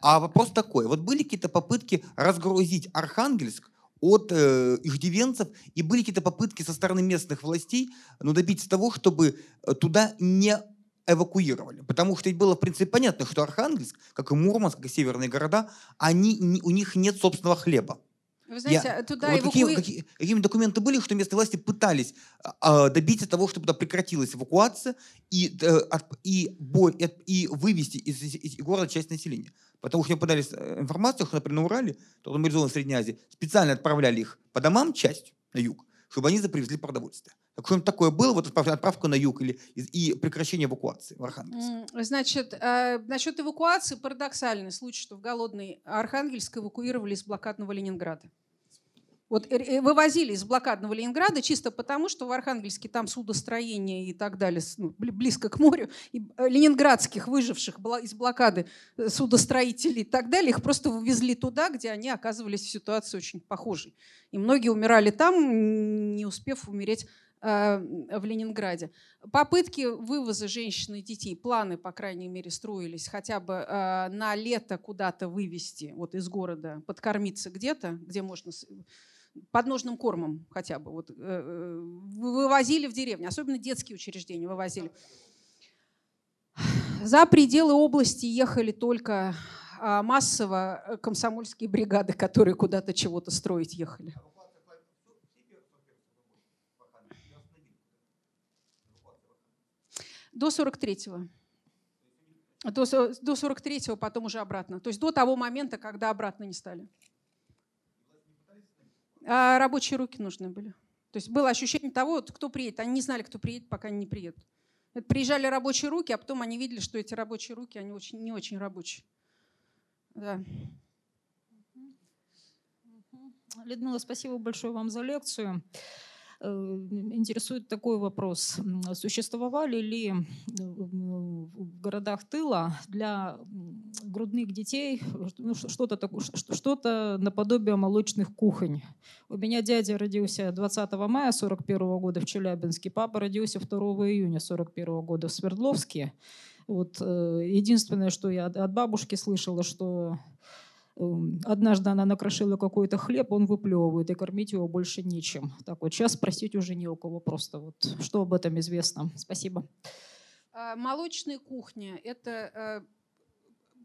А вопрос такой. Вот были какие-то попытки разгрузить Архангельск от иждивенцев, и были какие-то попытки со стороны местных властей добиться того, чтобы туда не эвакуировали. Потому что ведь было, в принципе, понятно, что Архангельск, как и Мурманск, как и северные города, у них нет собственного хлеба. Вы знаете, какие документы были, что местные власти пытались добиться того, чтобы туда прекратилась эвакуация и вывести из города часть населения. Потому что мне подали информацию, что, например, на Урале, то мобилизованные в Средней Азии, специально отправляли их по домам часть на юг, чтобы они привезли продовольствие. Так что-нибудь такое было, вот отправка на юг и прекращение эвакуации в Архангельске? Значит, насчет эвакуации парадоксальный случай, что в голодный Архангельск эвакуировали из блокадного Ленинграда. Вот вывозили из блокадного Ленинграда чисто потому, что в Архангельске там судостроение и так далее, близко к морю, и ленинградских выживших из блокады судостроителей и так далее, их просто вывезли туда, где они оказывались в ситуации очень похожей. И многие умирали там, не успев умереть в Ленинграде. Попытки вывоза женщин и детей, планы, по крайней мере, строились хотя бы на лето куда-то вывезти вот из города, подкормиться где-то, где можно подножным кормом хотя бы. Вот, вывозили в деревню, особенно детские учреждения вывозили. За пределы области ехали только массово комсомольские бригады, которые куда-то чего-то строить ехали. До 43-го. До 43-го, потом уже обратно. То есть до того момента, когда обратно не стали. А рабочие руки нужны были. То есть было ощущение того, кто приедет. Они не знали, кто приедет, пока они не приедут. Это приезжали рабочие руки, а потом они видели, что эти рабочие руки, они очень, не очень рабочие. Да. Людмила, спасибо большое вам за лекцию. Интересует такой вопрос. Существовали ли в городах тыла для грудных детей что-то наподобие молочных кухонь? У меня дядя родился 20 мая 1941 года в Челябинске, папа родился 2 июня 1941 года в Свердловске. Вот, единственное, что я от бабушки слышала, что... Однажды она накрошила какой-то хлеб, он выплевывает, и кормить его больше нечем. Так вот, сейчас спросить уже не у кого, просто вот что об этом известно. Спасибо. Молочные кухни – это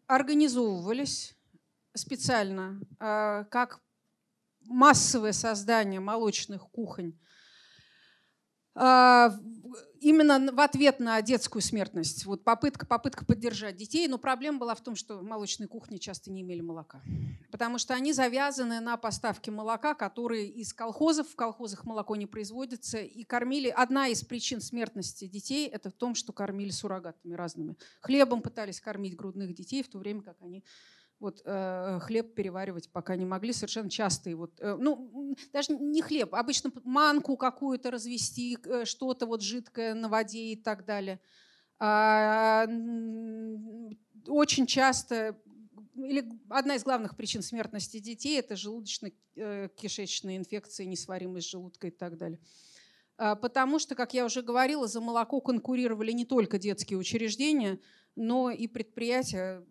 организовывались специально как массовое создание молочных кухонь именно в ответ на детскую смертность. Вот попытка поддержать детей, но проблема была в том, что молочные кухни часто не имели молока, потому что они завязаны на поставке молока, которые из колхозов, в колхозах молоко не производится, и кормили. Одна из причин смертности детей – это в том, что кормили суррогатами разными. Хлебом пытались кормить грудных детей, в то время как они… Вот хлеб переваривать пока не могли, совершенно частые. Вот, даже не хлеб, обычно манку какую-то развести, что-то вот жидкое на воде и так далее. Очень часто, или одна из главных причин смертности детей – это желудочно-кишечные инфекции, несваримость желудка и так далее. Потому что, как я уже говорила, за молоко конкурировали не только детские учреждения, но и предприятия,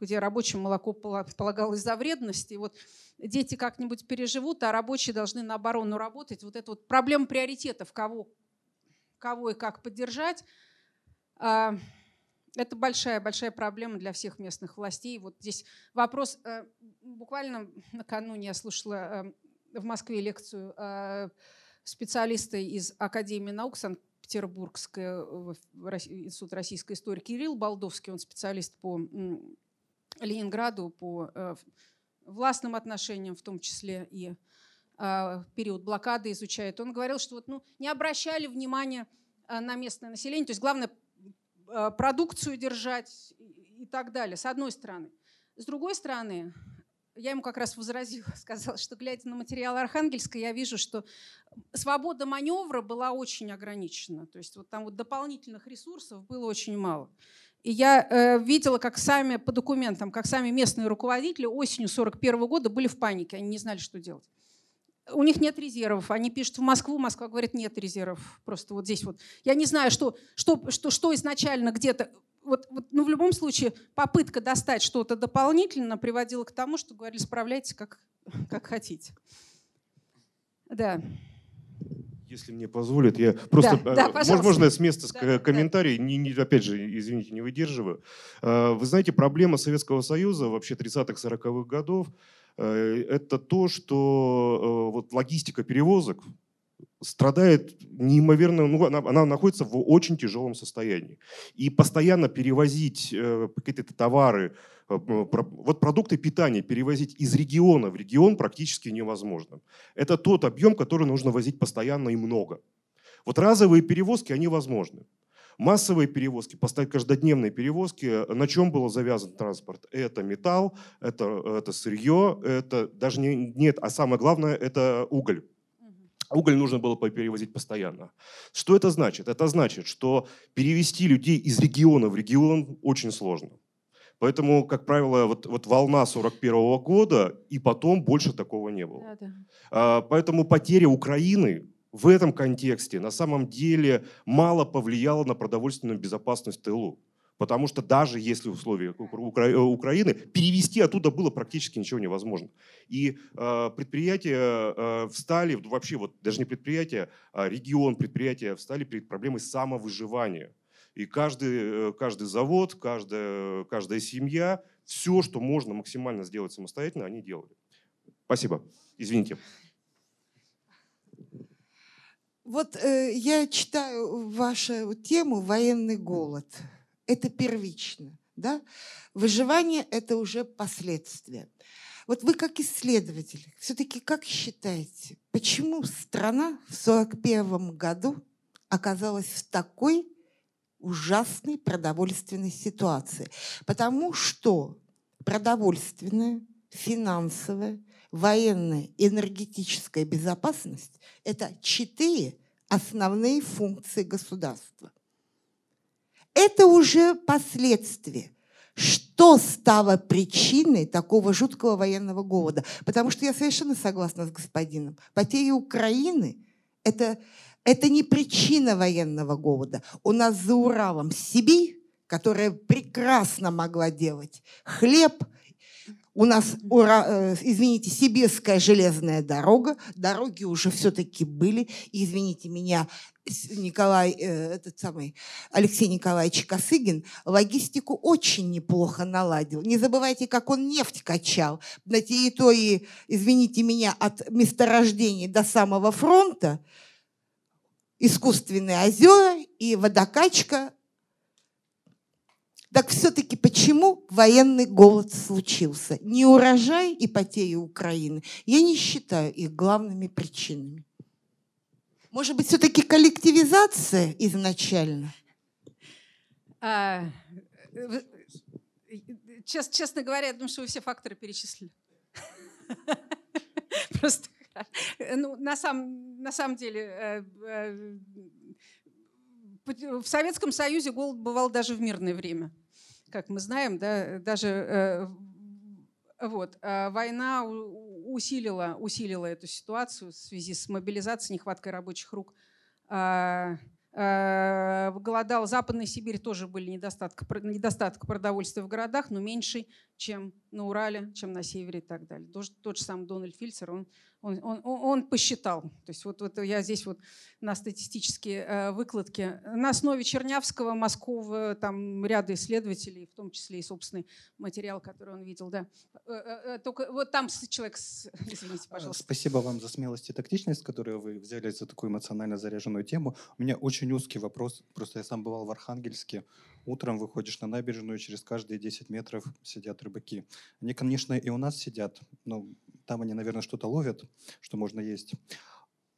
где рабочему молоко полагалось за вредность. И вот дети как-нибудь переживут, а рабочие должны на оборону работать. Вот это вот проблема приоритетов, кого и как поддержать, это большая-большая проблема для всех местных властей. Вот здесь вопрос. Буквально накануне я слушала в Москве лекцию специалиста из Академии наук Санкт-Петербургского института российской истории Кирилл Болдовский. Он специалист по Ленинграду, по властным отношениям, в том числе и период блокады изучает. Он говорил, что вот, не обращали внимания на местное население. То есть главное продукцию держать и так далее, с одной стороны. С другой стороны, я ему как раз возразила, сказала, что, глядя на материалы Архангельска, я вижу, что свобода маневра была очень ограничена. То есть вот там вот дополнительных ресурсов было очень мало. И я видела, как сами по документам, как сами местные руководители осенью 1941 года были в панике, они не знали, что делать. У них нет резервов. Они пишут в Москву, Москва говорит, нет резервов. Просто вот здесь вот. Я не знаю, что изначально где-то. В любом случае попытка достать что-то дополнительно приводила к тому, что говорили, справляйтесь как хотите. Да. Если мне позволят, я просто… Да, можно я с места комментарий? Да. Опять же, извините, не выдерживаю. Вы знаете, проблема Советского Союза вообще 30-40-х годов это то, что логистика перевозок страдает неимоверно, она находится в очень тяжелом состоянии. И постоянно перевозить какие-то товары, продукты питания перевозить из региона в регион практически невозможно. Это тот объем, который нужно возить постоянно и много. Разовые перевозки, они возможны. Массовые перевозки, каждодневные перевозки, на чем был завязан транспорт? Это металл, это сырье, это даже нет, а самое главное, это уголь. Уголь нужно было перевозить постоянно. Что это значит? Это значит, что перевести людей из региона в регион очень сложно. Поэтому, как правило, волна 41-го года, и потом больше такого не было. Да. Поэтому потеря Украины в этом контексте на самом деле мало повлияло на продовольственную безопасность тылу. Потому что даже если в условиях Украины, перевести оттуда было практически ничего невозможно. И предприятия встали, вообще даже не предприятия, а регион предприятия встали перед проблемой самовыживания. И каждый завод, каждая семья, все, что можно максимально сделать самостоятельно, они делали. Спасибо. Извините. Я читаю вашу тему «Военный голод». Это первично. Да? Выживание – это уже последствия. Вы как исследователь, все-таки как считаете, почему страна в 1941 году оказалась в такой ужасной продовольственной ситуации? Потому что продовольственная, финансовая, военная, энергетическая безопасность – это 4 основные функции государства. Это уже последствия. Что стало причиной такого жуткого военного голода? Потому что я совершенно согласна с господином. Потеря Украины – это не причина военного голода. У нас за Уралом Сибирь, которая прекрасно могла делать хлеб. У нас, извините, Сибирская железная дорога. Дороги уже все-таки были. И, извините меня, Алексей Николаевич Косыгин логистику очень неплохо наладил. Не забывайте, как он нефть качал на территории, извините меня, от месторождений до самого фронта. Искусственные озера и водокачка. Так все-таки почему военный голод случился? Не урожай и потери Украины. Я не считаю их главными причинами. Может быть, все-таки коллективизация изначально? Честно говоря, я думаю, что вы все факторы перечислили. Просто на самом деле... В Советском Союзе голод бывал даже в мирное время, как мы знаем, да, даже война усилила эту ситуацию в связи с мобилизацией, нехваткой рабочих рук голодал. Западная Сибирь тоже были недостаток продовольствия в городах, но меньше, чем на Урале, чем на севере и так далее. Тот же сам Дональд Фильцер, он посчитал. То есть вот я здесь вот на статистические выкладки. На основе Чернявского, Москова, там ряда исследователей, в том числе и собственный материал, который он видел. Да. Только вот там человек... Извините, пожалуйста. Спасибо вам за смелость и тактичность, которую вы взяли за такую эмоционально заряженную тему. У меня очень узкий вопрос. Просто я сам бывал в Архангельске. Утром выходишь на набережную, через каждые 10 метров сидят рыбаки. Они, конечно, и у нас сидят, но там они, наверное, что-то ловят, что можно есть.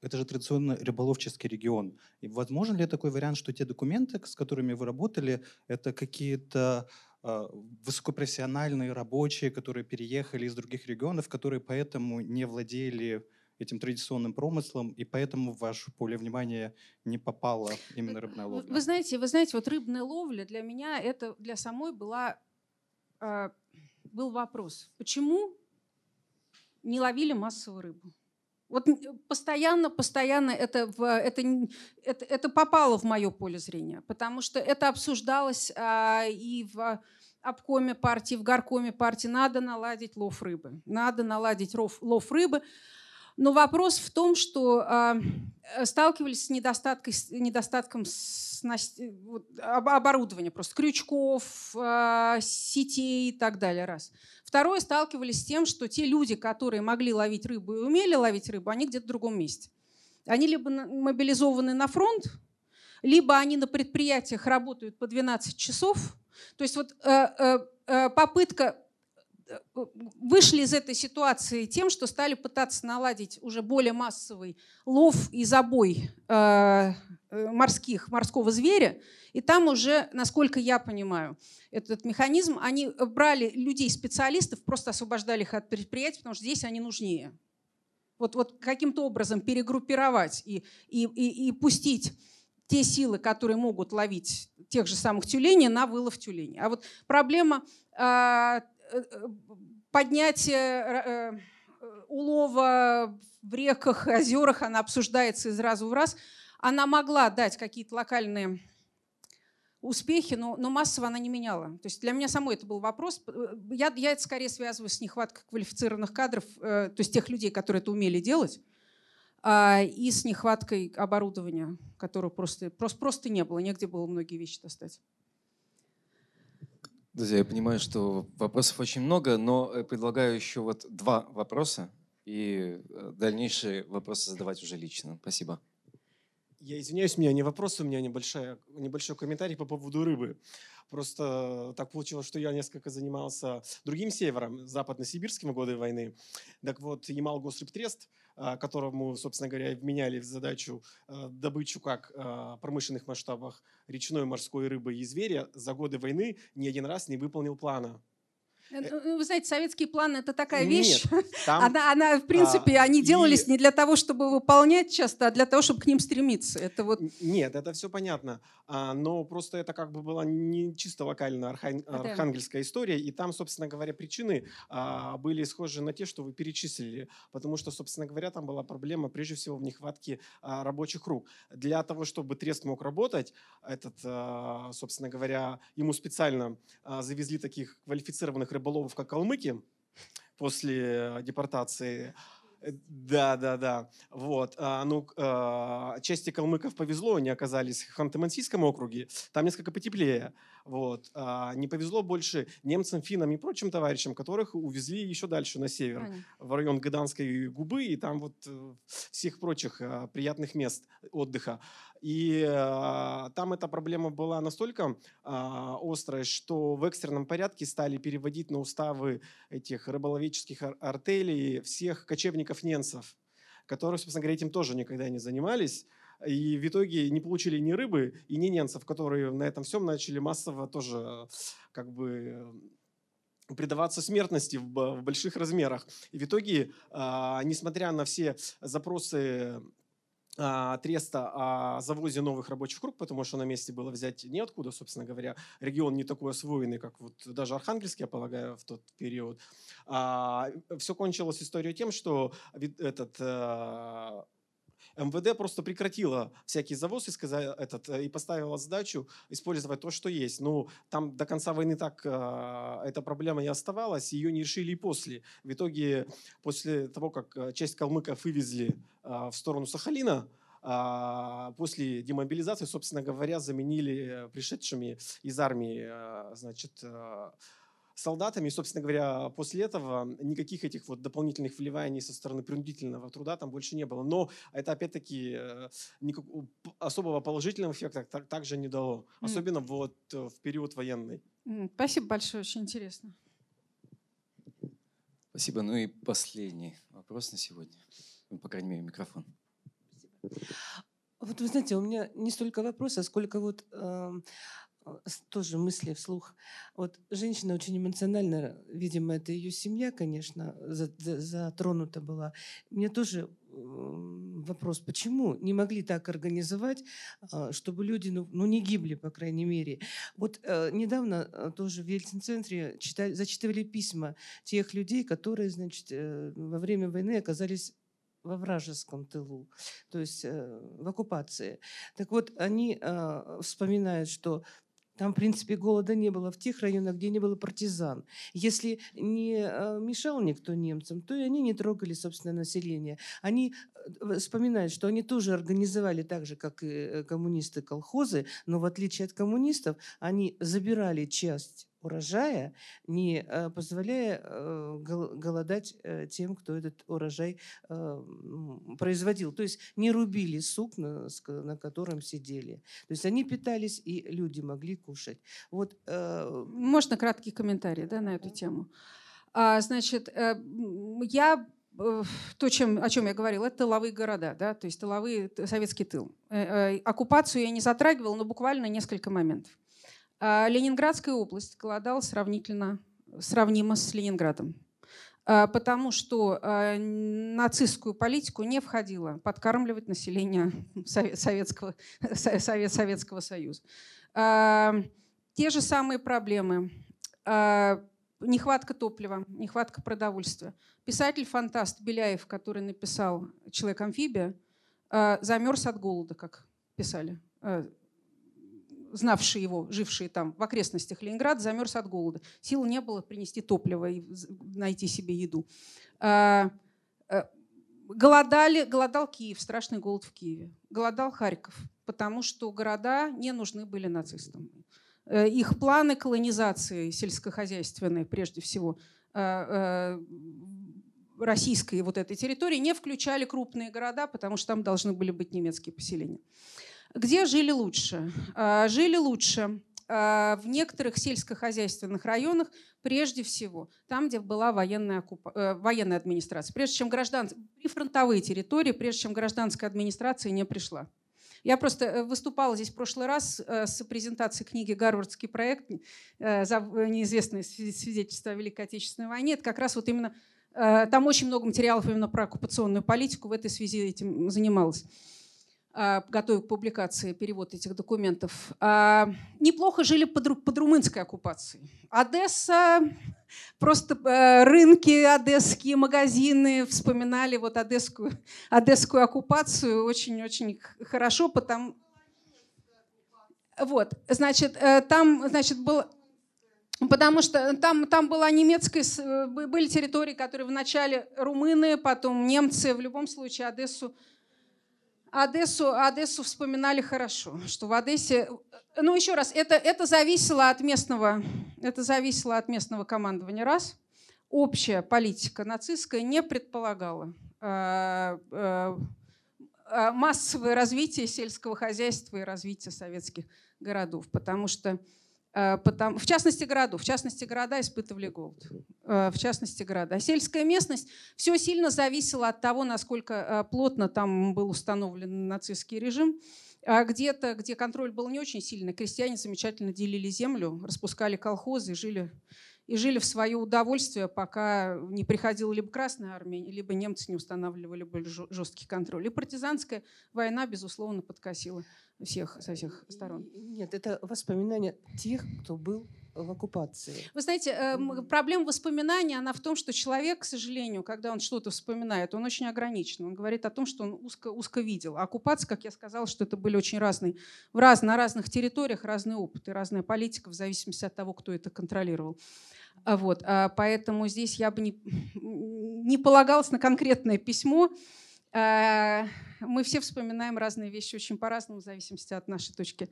Это же традиционно рыболовческий регион. И возможен ли такой вариант, что те документы, с которыми вы работали, это какие-то высокопрофессиональные рабочие, которые переехали из других регионов, которые поэтому не владели этим традиционным промыслом, и поэтому в ваше поле внимания не попала именно рыбная ловля? Вы знаете, вот рыбная ловля для меня, это для самой был вопрос. Почему не ловили массовую рыбу? Вот постоянно это попало в мое поле зрения, потому что это обсуждалось и в обкоме партии, в горкоме партии. Надо наладить лов рыбы. Надо наладить лов рыбы. Но вопрос в том, что сталкивались с недостатком оборудования, просто крючков, сетей и так далее. Раз. Второе, сталкивались с тем, что те люди, которые могли ловить рыбу и умели ловить рыбу, они где-то в другом месте. Они либо мобилизованы на фронт, либо они на предприятиях работают по 12 часов. То есть вот попытка... Вышли из этой ситуации тем, что стали пытаться наладить уже более массовый лов и забой морского зверя. И там уже, насколько я понимаю, этот механизм, они брали людей-специалистов, просто освобождали их от предприятий, потому что здесь они нужнее. Вот каким-то образом перегруппировать и пустить те силы, которые могут ловить тех же самых тюленей, на вылов тюленей. А вот проблема... поднятие улова в реках, озерах, она обсуждается из раза в раз. Она могла дать какие-то локальные успехи, но массово она не меняла. То есть для меня самой это был вопрос. Я это скорее связываю с нехваткой квалифицированных кадров, то есть тех людей, которые это умели делать, и с нехваткой оборудования, которого просто не было, негде было многие вещи достать. Друзья, я понимаю, что вопросов очень много, но предлагаю еще вот два вопроса, и дальнейшие вопросы задавать уже лично. Спасибо. Я извиняюсь, у меня не вопрос, у меня небольшой комментарий по поводу рыбы. Просто так получилось, что я несколько занимался другим севером, западно-сибирским в годы войны. Так вот, Ямалгосрыбтрест, которому, собственно говоря, вменяли в задачу добычу как в промышленных масштабах речной, морской рыбы и зверя, за годы войны ни один раз не выполнил плана. Вы знаете, советские планы – это такая вещь. Нет, там, в принципе, они делались не для того, чтобы выполнять часто, а для того, чтобы к ним стремиться. Это вот... Нет, это все понятно. Но просто это как бы была не чисто локальная архангельская история. И там, собственно говоря, причины были схожи на те, что вы перечислили. Потому что, собственно говоря, там была проблема прежде всего в нехватке рабочих рук. Для того, чтобы трест мог работать, собственно говоря, ему специально завезли таких квалифицированных рабочих рыболовов, как калмыки, после депортации. Да. Вот. Ну, части калмыков повезло, они оказались в Ханты-Мансийском округе. Там несколько потеплее. Вот. Не повезло больше немцам, финнам и прочим товарищам, которых увезли еще дальше на север, в район Гданской губы и там вот всех прочих приятных мест отдыха. И там эта проблема была настолько острая, что в экстренном порядке стали переводить на уставы этих рыболовеческих артелей всех кочевников-ненцев, которые, собственно говоря, этим тоже никогда не занимались. И в итоге не получили ни рыбы и ни ненцев, которые на этом всем начали массово тоже как бы предаваться смертности в больших размерах. И в итоге, несмотря на все запросы треста о завозе новых рабочих рук, потому что на месте было взять неоткуда, собственно говоря. Регион не такой освоенный, как вот даже Архангельский, я полагаю, в тот период. Все кончилось историей тем, что МВД просто прекратила всякий завоз и, поставила задачу использовать то, что есть. Но там до конца войны так эта проблема и оставалась, ее не решили и после. В итоге, после того, как часть калмыков вывезли в сторону Сахалина, после демобилизации, собственно говоря, заменили пришедшими из армии, солдатами. И, собственно говоря, после этого никаких этих вот дополнительных вливаний со стороны принудительного труда там больше не было. Но это, опять-таки, особого положительного эффекта также не дало. Особенно вот в период военный. Спасибо большое, очень интересно. Спасибо. Ну и последний вопрос на сегодня. По крайней мере, микрофон. Спасибо. Вот вы знаете, у меня не столько вопросов, сколько вот... тоже мысли вслух. Вот женщина очень эмоциональна, видимо, это ее семья, конечно, затронута была. Мне тоже вопрос, почему не могли так организовать, чтобы люди, ну, не гибли, по крайней мере. Вот недавно тоже в Ельцин-центре зачитывали письма тех людей, которые, значит, во время войны оказались во вражеском тылу, то есть в оккупации. Так вот, они вспоминают, что там, в принципе, голода не было в тех районах, где не было партизан. Если не мешал никто немцам, то и они не трогали, собственно, население. Они вспоминают, что они тоже организовали так же, как и коммунисты, колхозы, но в отличие от коммунистов, они забирали часть урожая, не позволяя голодать тем, кто этот урожай производил. То есть не рубили сук, на котором сидели. То есть они питались, и люди могли кушать. Вот, можно краткий комментарий, да, на эту тему? Значит, о чем я говорила, это тыловые города, да? То есть тыловые, советский тыл. Оккупацию я не затрагивала, но буквально несколько моментов. Ленинградская область голодала сравнимо с Ленинградом, потому что нацистскую политику не входило подкармливать население Советского Союза. Те же самые проблемы. Нехватка топлива, нехватка продовольствия. Писатель-фантаст Беляев, который написал «Человек-амфибия», замерз от голода, как писали знавшие его, жившие там в окрестностях Ленинграда, замерз от голода. Сил не было принести топливо и найти себе еду. Голодал Киев, страшный голод в Киеве. Голодал Харьков, потому что города не нужны были нацистам. Их планы колонизации сельскохозяйственной, прежде всего, российской вот этой территории, не включали крупные города, потому что там должны были быть немецкие поселения. Где жили лучше? Жили лучше в некоторых сельскохозяйственных районах, прежде всего, там, где была военная администрация, прифронтовые территории, прежде чем гражданская администрация не пришла. Я просто выступала здесь в прошлый раз с презентацией книги «Гарвардский проект», неизвестное свидетельство о Великой Отечественной войне. Это как раз вот именно, там очень много материалов именно про оккупационную политику, в этой связи этим занималась. Готовил к публикации перевод этих документов. Неплохо жили под румынской оккупацией. Одесса, просто рынки одесские, магазины вспоминали вот одесскую оккупацию очень-очень хорошо, потому... Вот, значит, там, значит, был... Потому что там была немецкая, были территории, которые вначале румыны, потом немцы, в любом случае Одессу вспоминали хорошо, что в Одессе, ну еще раз, это зависело от местного, командования, раз. Общая политика нацистская не предполагала массовое развитие сельского хозяйства и развитие советских городов, потому что, в частности, города испытывали голод. Сельская местность, все сильно зависело от того, насколько плотно там был установлен нацистский режим. Где-то, где контроль был не очень сильный, крестьяне замечательно делили землю, распускали колхозы и жили в свое удовольствие, пока не приходила либо Красная армия, либо немцы не устанавливали более жесткий контроль. И партизанская война, безусловно, подкосила всех со всех сторон. Нет, это воспоминания тех, кто был в оккупации? Вы знаете, проблема воспоминания, она в том, что человек, к сожалению, когда он что-то вспоминает, он очень ограничен. Он говорит о том, что он узко видел. А оккупация, как я сказала, что это были очень разные, на разных территориях разные опыты, разная политика, в зависимости от того, кто это контролировал. Вот. Поэтому здесь я бы не полагалась на конкретное письмо. Мы все вспоминаем разные вещи очень по-разному, в зависимости от нашей точки,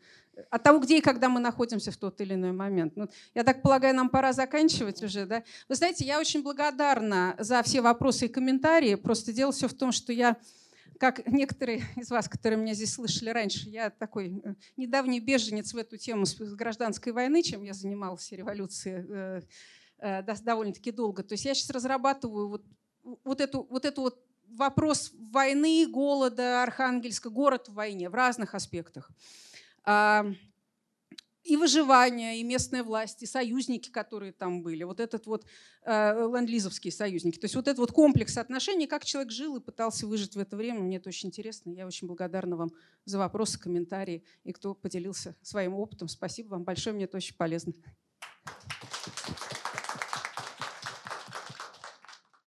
от того, где и когда мы находимся в тот или иной момент. Ну, я так полагаю, нам пора заканчивать уже, да? Вы знаете, я очень благодарна за все вопросы и комментарии. Просто дело все в том, что я, как некоторые из вас, которые меня здесь слышали раньше, я такой недавний беженец в эту тему с гражданской войны, чем я занималась в революции довольно-таки долго. То есть я сейчас разрабатываю вот эту вопрос войны, голода, Архангельска, город в войне в разных аспектах. И выживание, и местная власть, и союзники, которые там были. Вот этот вот ленд-лизовские союзники. То есть вот этот вот комплекс отношений, как человек жил и пытался выжить в это время. Мне это очень интересно. Я очень благодарна вам за вопросы, комментарии и кто поделился своим опытом. Спасибо вам большое, мне это очень полезно.